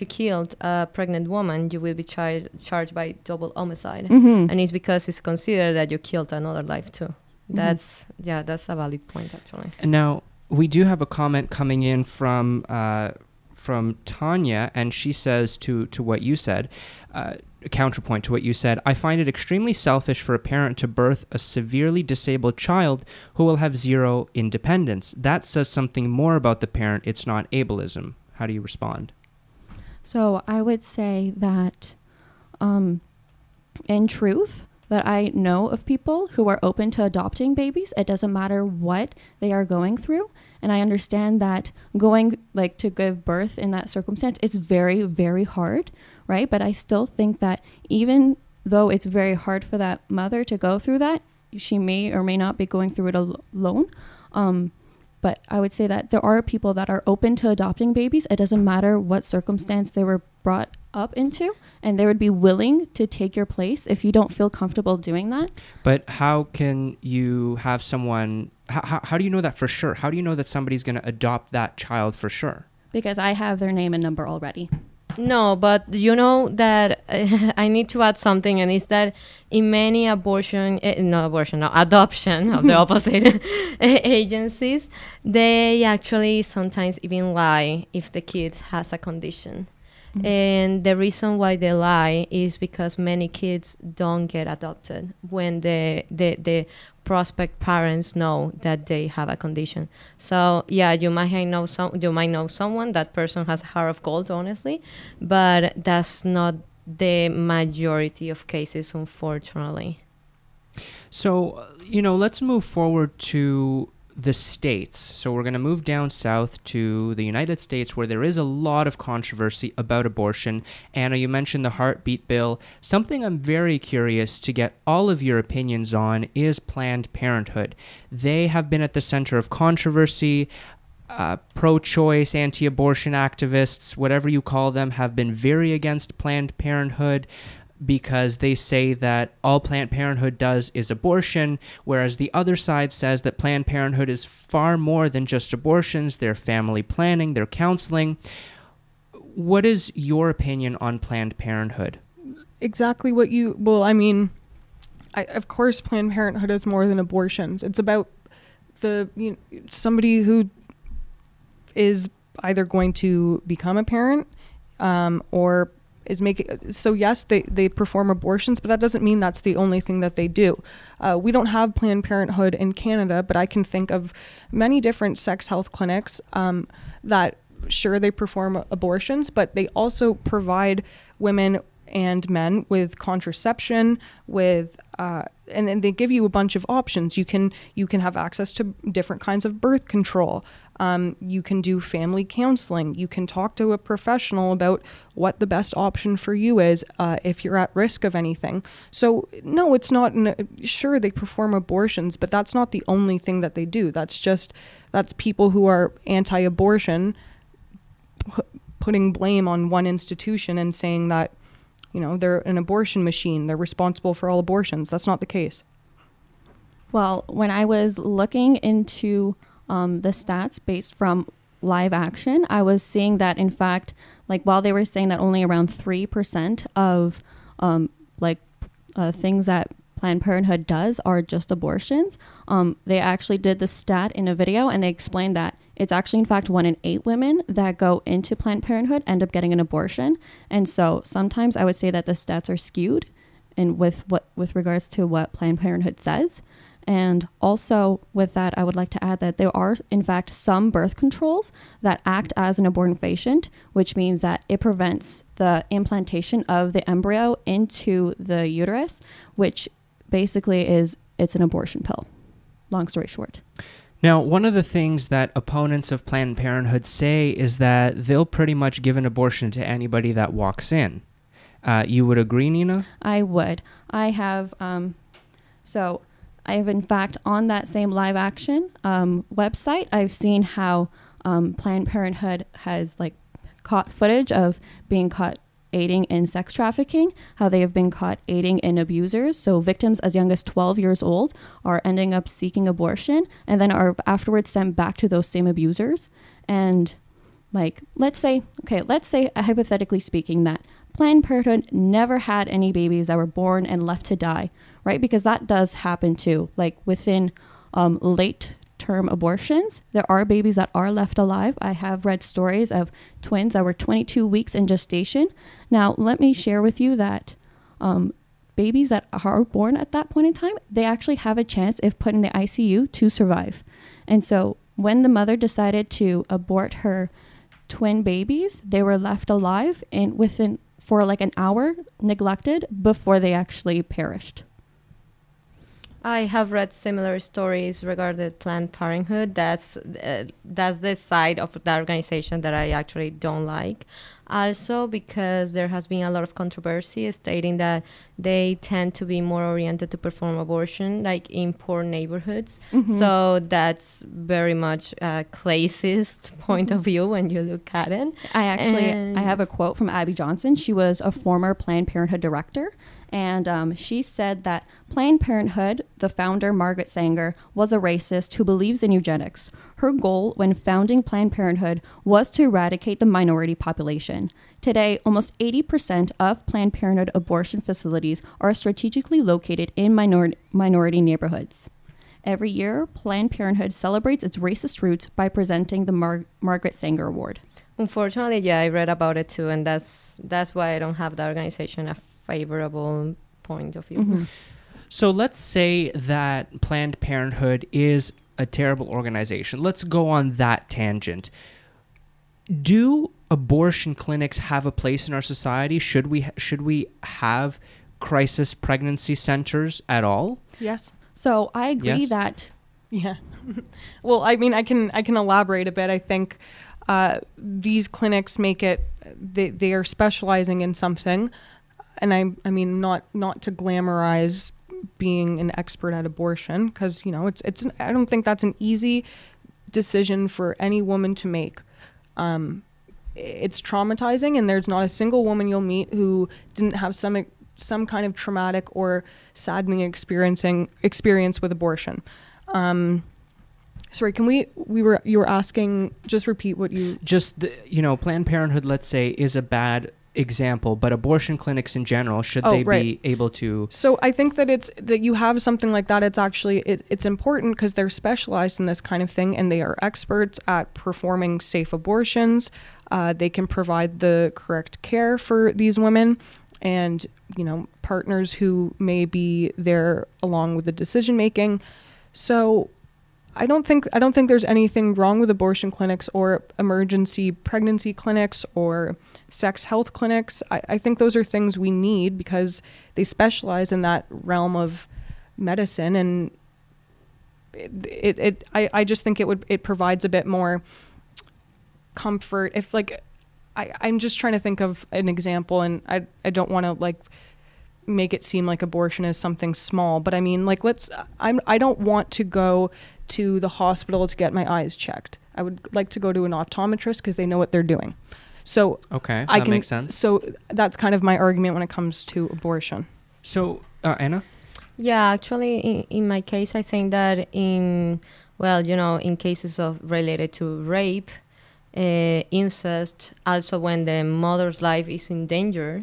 killed a pregnant woman, you will be charged by double homicide, and it's because it's considered that you killed another life too. That's a valid point actually. And now we do have a comment coming in from Tanya, and she says to what you said, a counterpoint to what you said, I find it extremely selfish for a parent to birth a severely disabled child who will have zero independence. That says something more about the parent. It's not ableism. How do you respond? So I would say that, in truth, that I know of people who are open to adopting babies. It doesn't matter what they are going through. And I understand that to give birth in that circumstance is very, very hard, right? But I still think that even though it's very hard for that mother to go through that, she may or may not be going through it alone. But I would say that there are people that are open to adopting babies. It doesn't matter what circumstance they were brought up into, and they would be willing to take your place if you don't feel comfortable doing that. But how can you have someone, how do you know that for sure? How do you know that somebody's going to adopt that child for sure? Because I have their name and number already. No, but you know that I need to add something, and it's that in many adoption of the opposite agencies, they actually sometimes even lie if the kid has a condition. And the reason why they lie is because many kids don't get adopted when the prospect parents know that they have a condition. So yeah, you might know someone, that person has a heart of gold, honestly, but that's not the majority of cases, unfortunately. So, let's move forward to the states. So we're going to move down south to the United States, where there is a lot of controversy about abortion. Anna, you mentioned the heartbeat bill. Something I'm very curious to get all of your opinions on is Planned Parenthood. They have been at the center of controversy. Pro-choice, anti-abortion activists, whatever you call them, have been very against Planned Parenthood, because they say that all Planned Parenthood does is abortion, whereas the other side says that Planned Parenthood is far more than just abortions. They're family planning, they're counseling. What is your opinion on Planned Parenthood? Exactly what you... Well, I mean, of course Planned Parenthood is more than abortions. It's about somebody who is either going to become a parent or... yes, they perform abortions, but that doesn't mean that's the only thing that they do. We don't have Planned Parenthood in Canada, but I can think of many different sex health clinics that, sure, they perform abortions, but they also provide women and men with contraception, and then they give you a bunch of options. You can have access to different kinds of birth control. You can do family counseling. You can talk to a professional about what the best option for you is if you're at risk of anything. So no, it's not. Sure, they perform abortions, but that's not the only thing that they do. That's people who are anti-abortion putting blame on one institution and saying that, they're an abortion machine. They're responsible for all abortions. That's not the case. Well, when I was looking into the stats based from live action, I was seeing that, in fact, while they were saying that only around 3% of things that Planned Parenthood does are just abortions, they actually did the stat in a video, and they explained that it's actually, in fact, 1 in 8 women that go into Planned Parenthood end up getting an abortion. And so sometimes I would say that the stats are skewed with regards to what Planned Parenthood says. And also with that, I would like to add that there are, in fact, some birth controls that act as an abortifacient, which means that it prevents the implantation of the embryo into the uterus, which basically is, it's an abortion pill, long story short. Now, one of the things that opponents of Planned Parenthood say is that they'll pretty much give an abortion to anybody that walks in. You would agree, Nina? I would. I have, I have, in fact, on that same live action website, I've seen how Planned Parenthood has caught footage of being caught aiding in sex trafficking, how they have been caught aiding in abusers. So victims as young as 12 years old are ending up seeking abortion and then are afterwards sent back to those same abusers. And let's say hypothetically speaking that Planned Parenthood never had any babies that were born and left to die, right? Because that does happen too. Within late term abortions, there are babies that are left alive. I have read stories of twins that were 22 weeks in gestation. Now, let me share with you that babies that are born at that point in time, they actually have a chance, if put in the ICU, to survive. And so when the mother decided to abort her twin babies, they were left alive and for an hour, neglected before they actually perished. I have read similar stories regarding Planned Parenthood. That's the side of that organization that I actually don't like. Also, because there has been a lot of controversy stating that they tend to be more oriented to perform abortion, in poor neighborhoods. Mm-hmm. So that's very much a classist point of view when you look at it. I have a quote from Abby Johnson. She was a former Planned Parenthood director. And she said that Planned Parenthood, the founder, Margaret Sanger, was a racist who believes in eugenics. Her goal when founding Planned Parenthood was to eradicate the minority population. Today, almost 80% of Planned Parenthood abortion facilities are strategically located in minority neighborhoods. Every year, Planned Parenthood celebrates its racist roots by presenting the Margaret Sanger Award. Unfortunately, I read about it too, and that's why I don't have the organization favorable point of view. Mm-hmm. So let's say that Planned Parenthood is a terrible organization. Let's go on that tangent. Do abortion clinics have a place in our society? Should we have crisis pregnancy centers at all? Yes. So I agree that. Yeah. Well, I mean, I can elaborate a bit. I think these clinics make it. They are specializing in something. And I mean, not to glamorize being an expert at abortion, because it's I don't think that's an easy decision for any woman to make. It's traumatizing, and there's not a single woman you'll meet who didn't have some kind of traumatic or saddening experience with abortion. Sorry, you were asking? Just repeat what you Planned Parenthood, let's say, is a bad example, but abortion clinics in general, should they be able to? So I think that you have something like that. It's actually it's important because they're specialized in this kind of thing, and they are experts at performing safe abortions. They can provide the correct care for these women, and partners who may be there along with the decision making. So I don't think there's anything wrong with abortion clinics or emergency pregnancy clinics or sex health clinics. I think those are things we need because they specialize in that realm of medicine, and I just think it provides a bit more comfort. If I'm just trying to think of an example, and I don't want to make it seem like abortion is something small, but I mean, I don't want to go to the hospital to get my eyes checked. I would like to go to an optometrist because they know what they're doing. So okay, that makes sense. So that's kind of my argument when it comes to abortion. So Anna? Yeah, actually, in my case, I think that in cases of related to rape, incest, also when the mother's life is in danger,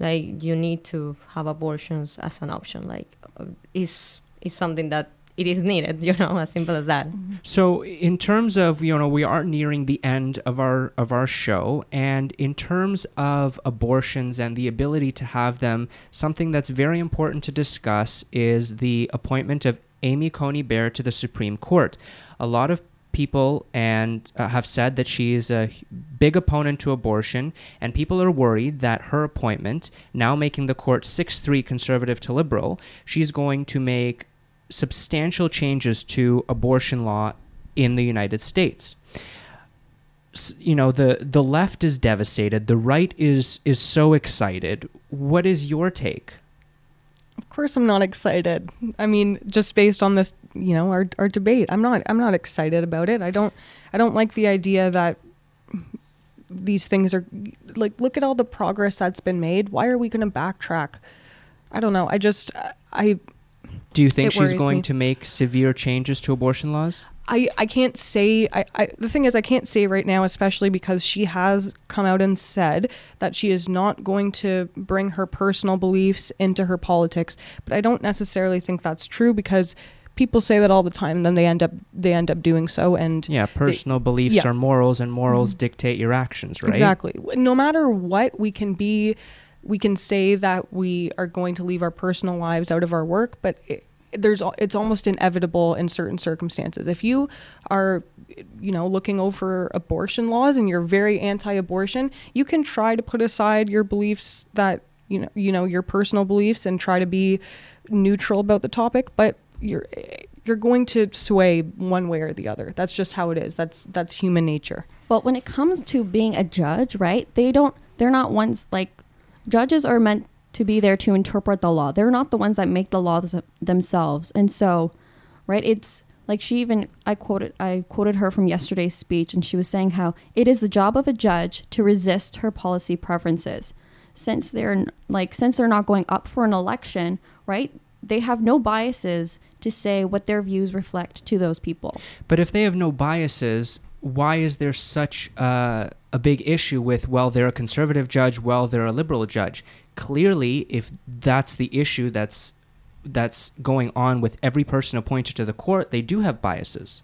you need to have abortions as an option. Is something that it is needed, as simple as that. So in terms of, we are nearing the end of our show, and in terms of abortions and the ability to have them, something that's very important to discuss is the appointment of Amy Coney Barrett to the Supreme Court. A lot of people have said that she is a big opponent to abortion, and people are worried that her appointment, now making the court 6-3 conservative to liberal, she's going to make substantial changes to abortion law in the United States. You know, the left is devastated. The right is so excited. What is your take? Of course I'm not excited. I mean, just based on this, you know, our debate, I'm not excited about it. I don't like the idea that these things are like, look at all the progress that's been made. Why are we going to backtrack? I don't know. I do you think she's going to make severe changes to abortion laws? I can't say, the thing is I can't say right now, especially because she has come out and said that she is not going to bring her personal beliefs into her politics, but I don't necessarily think that's true because people say that all the time and then they end up doing so. And yeah, personal beliefs are morals, and morals dictate your actions, right? Exactly. No matter what, we can say that we are going to leave our personal lives out of our work, but it's almost inevitable in certain circumstances. If you are, you know, looking over abortion laws and you're very anti-abortion, you can try to put aside your beliefs that, you know, your personal beliefs and try to be neutral about the topic, but you're going to sway one way or the other. That's just how it is. That's human nature. But when it comes to being a judge, right? They're not ones like judges are meant to be there to interpret the law. They're not the ones that make the laws themselves. And so, right, it's like she even, I quoted her from yesterday's speech, and she was saying how it is the job of a judge to resist her policy preferences. Since they're not going up for an election, right, they have no biases to say what their views reflect to those people. But if they have no biases, why is there such a big issue with, well, they're a conservative judge, well, they're a liberal judge? Clearly, if that's the issue that's going on with every person appointed to the court, they do have biases.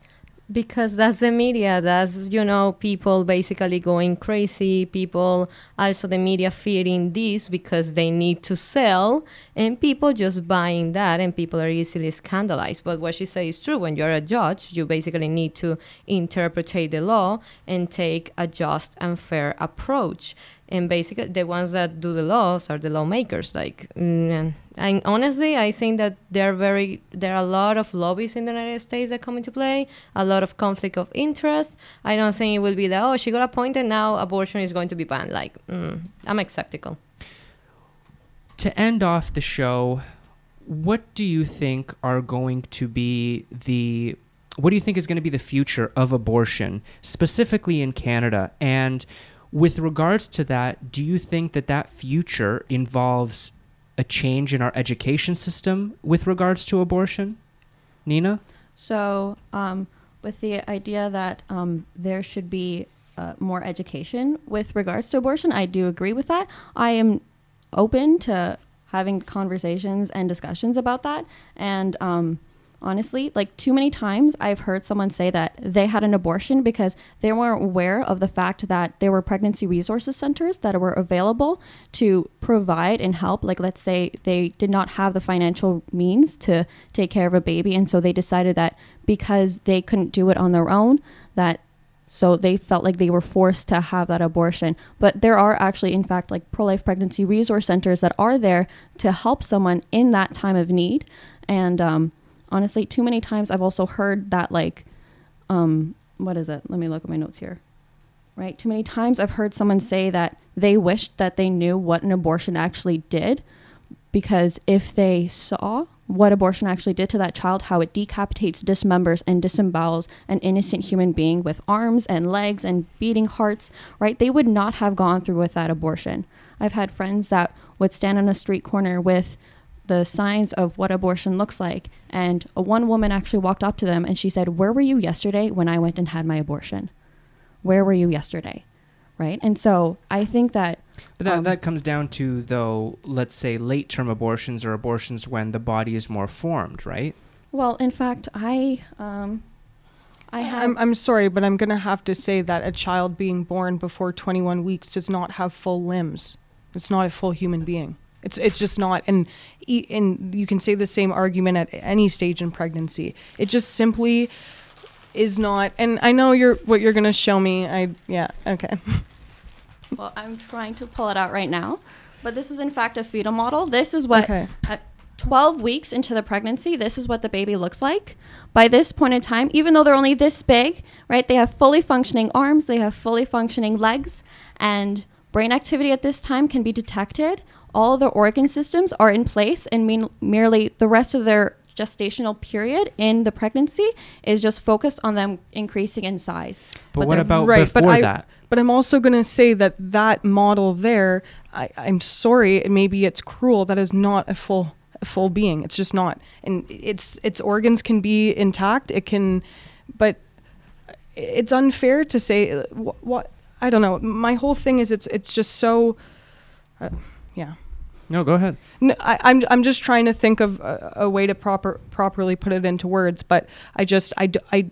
Because that's the media, that's, you know, people basically going crazy, people, also the media fearing this because they need to sell, and people just buying that, and people are easily scandalized. But what she says is true. When you're a judge, you basically need to interpret the law and take a just and fair approach. And basically, the ones that do the laws are the lawmakers. Like, and honestly, I think that there are a lot of lobbies in the United States that come into play, a lot of conflict of interest. I don't think it will be that, oh, she got appointed, now abortion is going to be banned. Like, I'm skeptical. To end off the show, what do you think is going to be the future of abortion, specifically in Canada? And with regards to that, do you think that future involves a change in our education system with regards to abortion? Nina? So with the idea that there should be more education with regards to abortion, I do agree with that. I am open to having conversations and discussions about that. And honestly, like too many times I've heard someone say that they had an abortion because they weren't aware of the fact that there were pregnancy resources centers that were available to provide and help. Like, let's say they did not have the financial means to take care of a baby. And so they decided that because they couldn't do it on their own, so they felt like they were forced to have that abortion. But there are actually, in fact, like pro-life pregnancy resource centers that are there to help someone in that time of need. And, honestly, too many times I've also heard that, like, what is it? Let me look at my notes here. Right? Too many times I've heard someone say that they wished that they knew what an abortion actually did, because if they saw what abortion actually did to that child, how it decapitates, dismembers, and disembowels an innocent human being with arms and legs and beating hearts, right, they would not have gone through with that abortion. I've had friends that would stand on a street corner with the signs of what abortion looks like. And one woman actually walked up to them and she said, "Where were you yesterday when I went and had my abortion? Where were you yesterday?" Right? And so I think that... But that comes down to, though, let's say late-term abortions or abortions when the body is more formed, right? Well, in fact, I'm sorry, but I'm going to have to say that a child being born before 21 weeks does not have full limbs. It's not a full human being. It's just not. And you can say the same argument at any stage in pregnancy. It just simply is not. And I know what you're going to show me. Okay. Well, I'm trying to pull it out right now. But this is, in fact, a fetal model. This is what... Okay. 12 weeks into the pregnancy, this is what the baby looks like. By this point in time, even though they're only this big, right, they have fully functioning arms, they have fully functioning legs, and brain activity at this time can be detected. All the organ systems are in place, and merely the rest of their gestational period in the pregnancy is just focused on them increasing in size. But what about before that? But I'm also going to say that model there, I'm sorry, maybe it's cruel, that is not a full being. It's just not, and its organs can be intact, it can, but it's unfair to say what I don't know. My whole thing is it's just so yeah. No, go ahead. No, I'm just trying to think of a way to properly put it into words, but when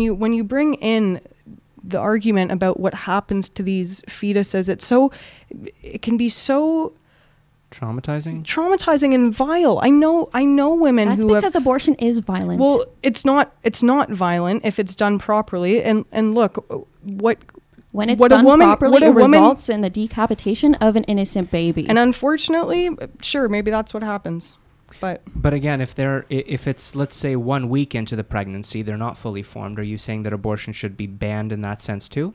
you bring in the argument about what happens to these fetuses, it can be so traumatizing and vile. I know women who have... That's because abortion is violent. Well, it's not violent if it's done properly. And look, when it's done properly, it results in the decapitation of an innocent baby. And unfortunately, sure, maybe that's what happens. But again, if it's, let's say, 1 week into the pregnancy, they're not fully formed, are you saying that abortion should be banned in that sense too?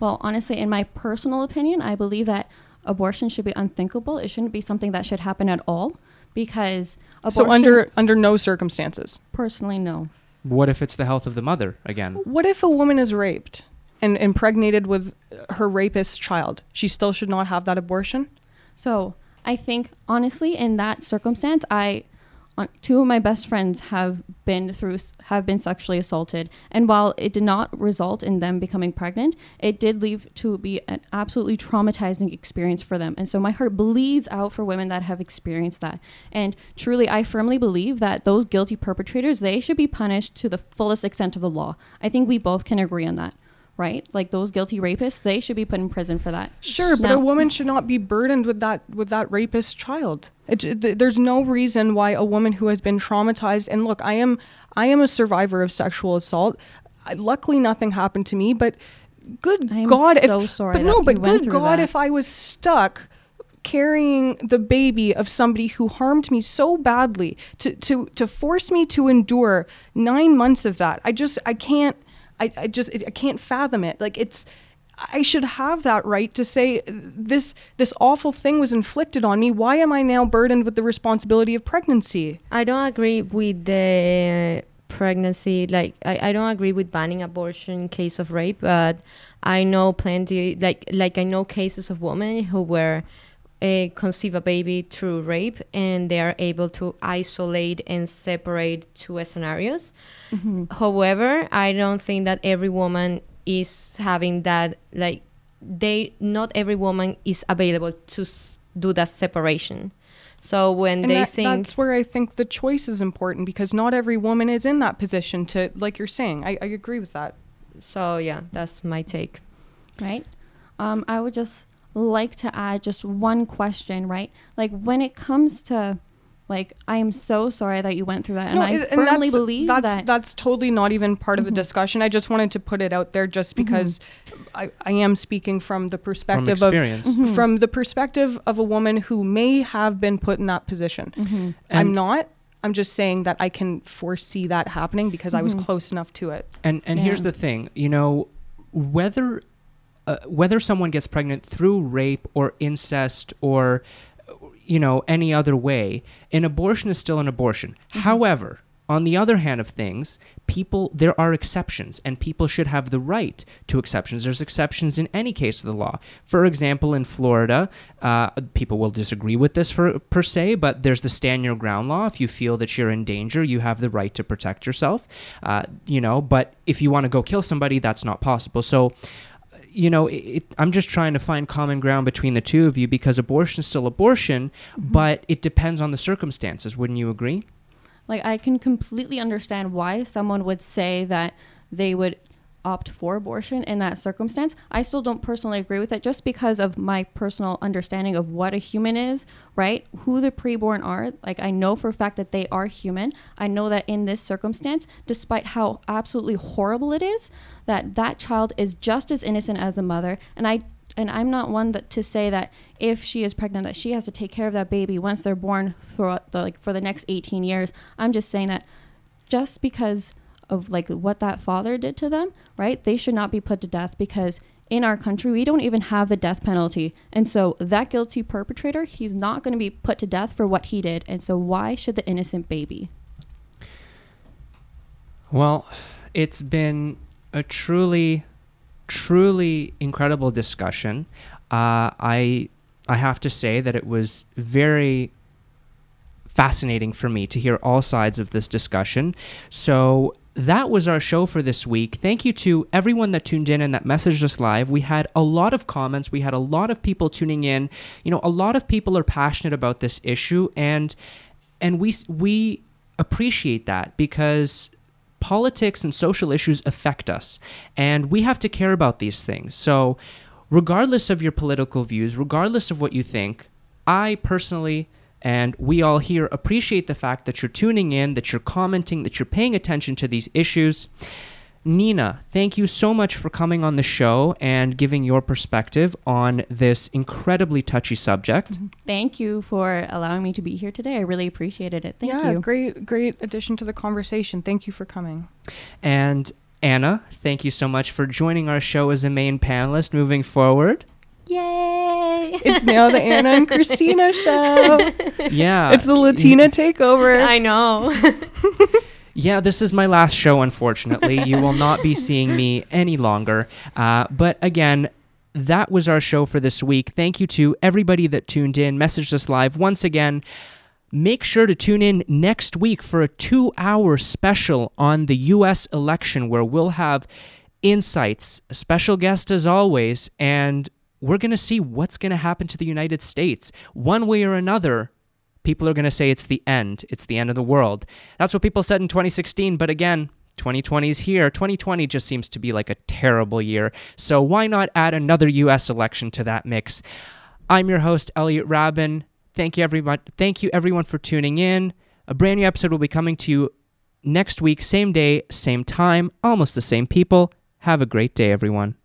Well, honestly, in my personal opinion, I believe that abortion should be unthinkable. It shouldn't be something that should happen at all, because abortion... So under no circumstances? Personally, no. What if it's the health of the mother again? What if a woman is raped and impregnated with her rapist's child? She still should not have that abortion? So... I think, honestly, in that circumstance, two of my best friends have been sexually assaulted. And while it did not result in them becoming pregnant, it did leave to be an absolutely traumatizing experience for them. And so my heart bleeds out for women that have experienced that. And truly, I firmly believe that those guilty perpetrators, they should be punished to the fullest extent of the law. I think we both can agree on that. Right? Like those guilty rapists, they should be put in prison for that. Sure, but a woman should not be burdened with that rapist child. There's no reason why a woman who has been traumatized, and look, I am a survivor of sexual assault. Luckily, nothing happened to me, but good God, if I was stuck carrying the baby of somebody who harmed me so badly to force me to endure 9 months of that. I can't fathom it. Like, I should have that right to say this awful thing was inflicted on me. Why am I now burdened with the responsibility of pregnancy? I don't agree with the pregnancy. Like, I don't agree with banning abortion in case of rape, but I know plenty, like I know cases of women who were conceive a baby through rape, and they are able to isolate and separate two scenarios. Mm-hmm. However, I don't think that every woman is having that, like, not every woman is available to do that separation. So when that's where I think the choice is important, because not every woman is in that position to, like you're saying, I agree with that. So yeah, that's my take. Right. I would just like to add just one question, right? Like, when it comes to, like, I am so sorry that you went through that, and I firmly believe that's totally not even part of the discussion. I just wanted to put it out there, just because I am speaking from the perspective of a woman who may have been put in that position. Mm-hmm. I'm just saying that I can foresee that happening because I was close enough to it. And here's the thing, you know, whether someone gets pregnant through rape or incest or, you know, any other way, an abortion is still an abortion. Mm-hmm. However, on the other hand of things, there are exceptions, and people should have the right to exceptions. There's exceptions in any case of the law. For example, in Florida, people will disagree with this per se, but there's the stand your ground law. If you feel that you're in danger, you have the right to protect yourself, you know, but if you want to go kill somebody, that's not possible. So, you know, I'm just trying to find common ground between the two of you, because abortion is still abortion, but it depends on the circumstances. Wouldn't you agree? Like, I can completely understand why someone would say that they would opt for abortion in that circumstance. I still don't personally agree with it just because of my personal understanding of what a human is, right? Who the preborn are. Like, I know for a fact that they are human. I know that in this circumstance, despite how absolutely horrible it is, that that child is just as innocent as the mother. And I'm not one that to say that if she is pregnant, that she has to take care of that baby once they're born throughout the, like, for the next 18 years. I'm just saying that just because of like what that father did to them, right? They should not be put to death because in our country, we don't even have the death penalty. And so that guilty perpetrator, he's not going to be put to death for what he did. And so why should the innocent baby? Well, it's been a truly incredible discussion. I have to say that it was very fascinating for me to hear all sides of this discussion. So that was our show for this week. Thank you to everyone that tuned in and that messaged us live. We had a lot of comments. We had a lot of people tuning in. You know, a lot of people are passionate about this issue, and we appreciate that because politics and social issues affect us, and we have to care about these things. So regardless of your political views, regardless of what you think, I personally, and we all here, appreciate the fact that you're tuning in, that you're commenting, that you're paying attention to these issues. Nina, thank you so much for coming on the show and giving your perspective on this incredibly touchy subject. Thank you for allowing me to be here today. I really appreciated it. Thank you. Yeah, great addition to the conversation. Thank you for coming. And Anna, thank you so much for joining our show as a main panelist moving forward. Yay! It's now the Anna and Christina show. Yeah. It's the Latina takeover. I know. Yeah, this is my last show, unfortunately. You will not be seeing me any longer. But again, that was our show for this week. Thank you to everybody that tuned in, messaged us live once again. Make sure to tune in next week for a 2-hour special on the U.S. election where we'll have insights, a special guest as always, and we're going to see what's going to happen to the United States. One way or another, people are going to say it's the end. It's the end of the world. That's what people said in 2016. But again, 2020 is here. 2020 just seems to be like a terrible year. So why not add another U.S. election to that mix? I'm your host, Elliot Raben. Thank you, everyone. Thank you, everyone, for tuning in. A brand new episode will be coming to you next week. Same day, same time, almost the same people. Have a great day, everyone.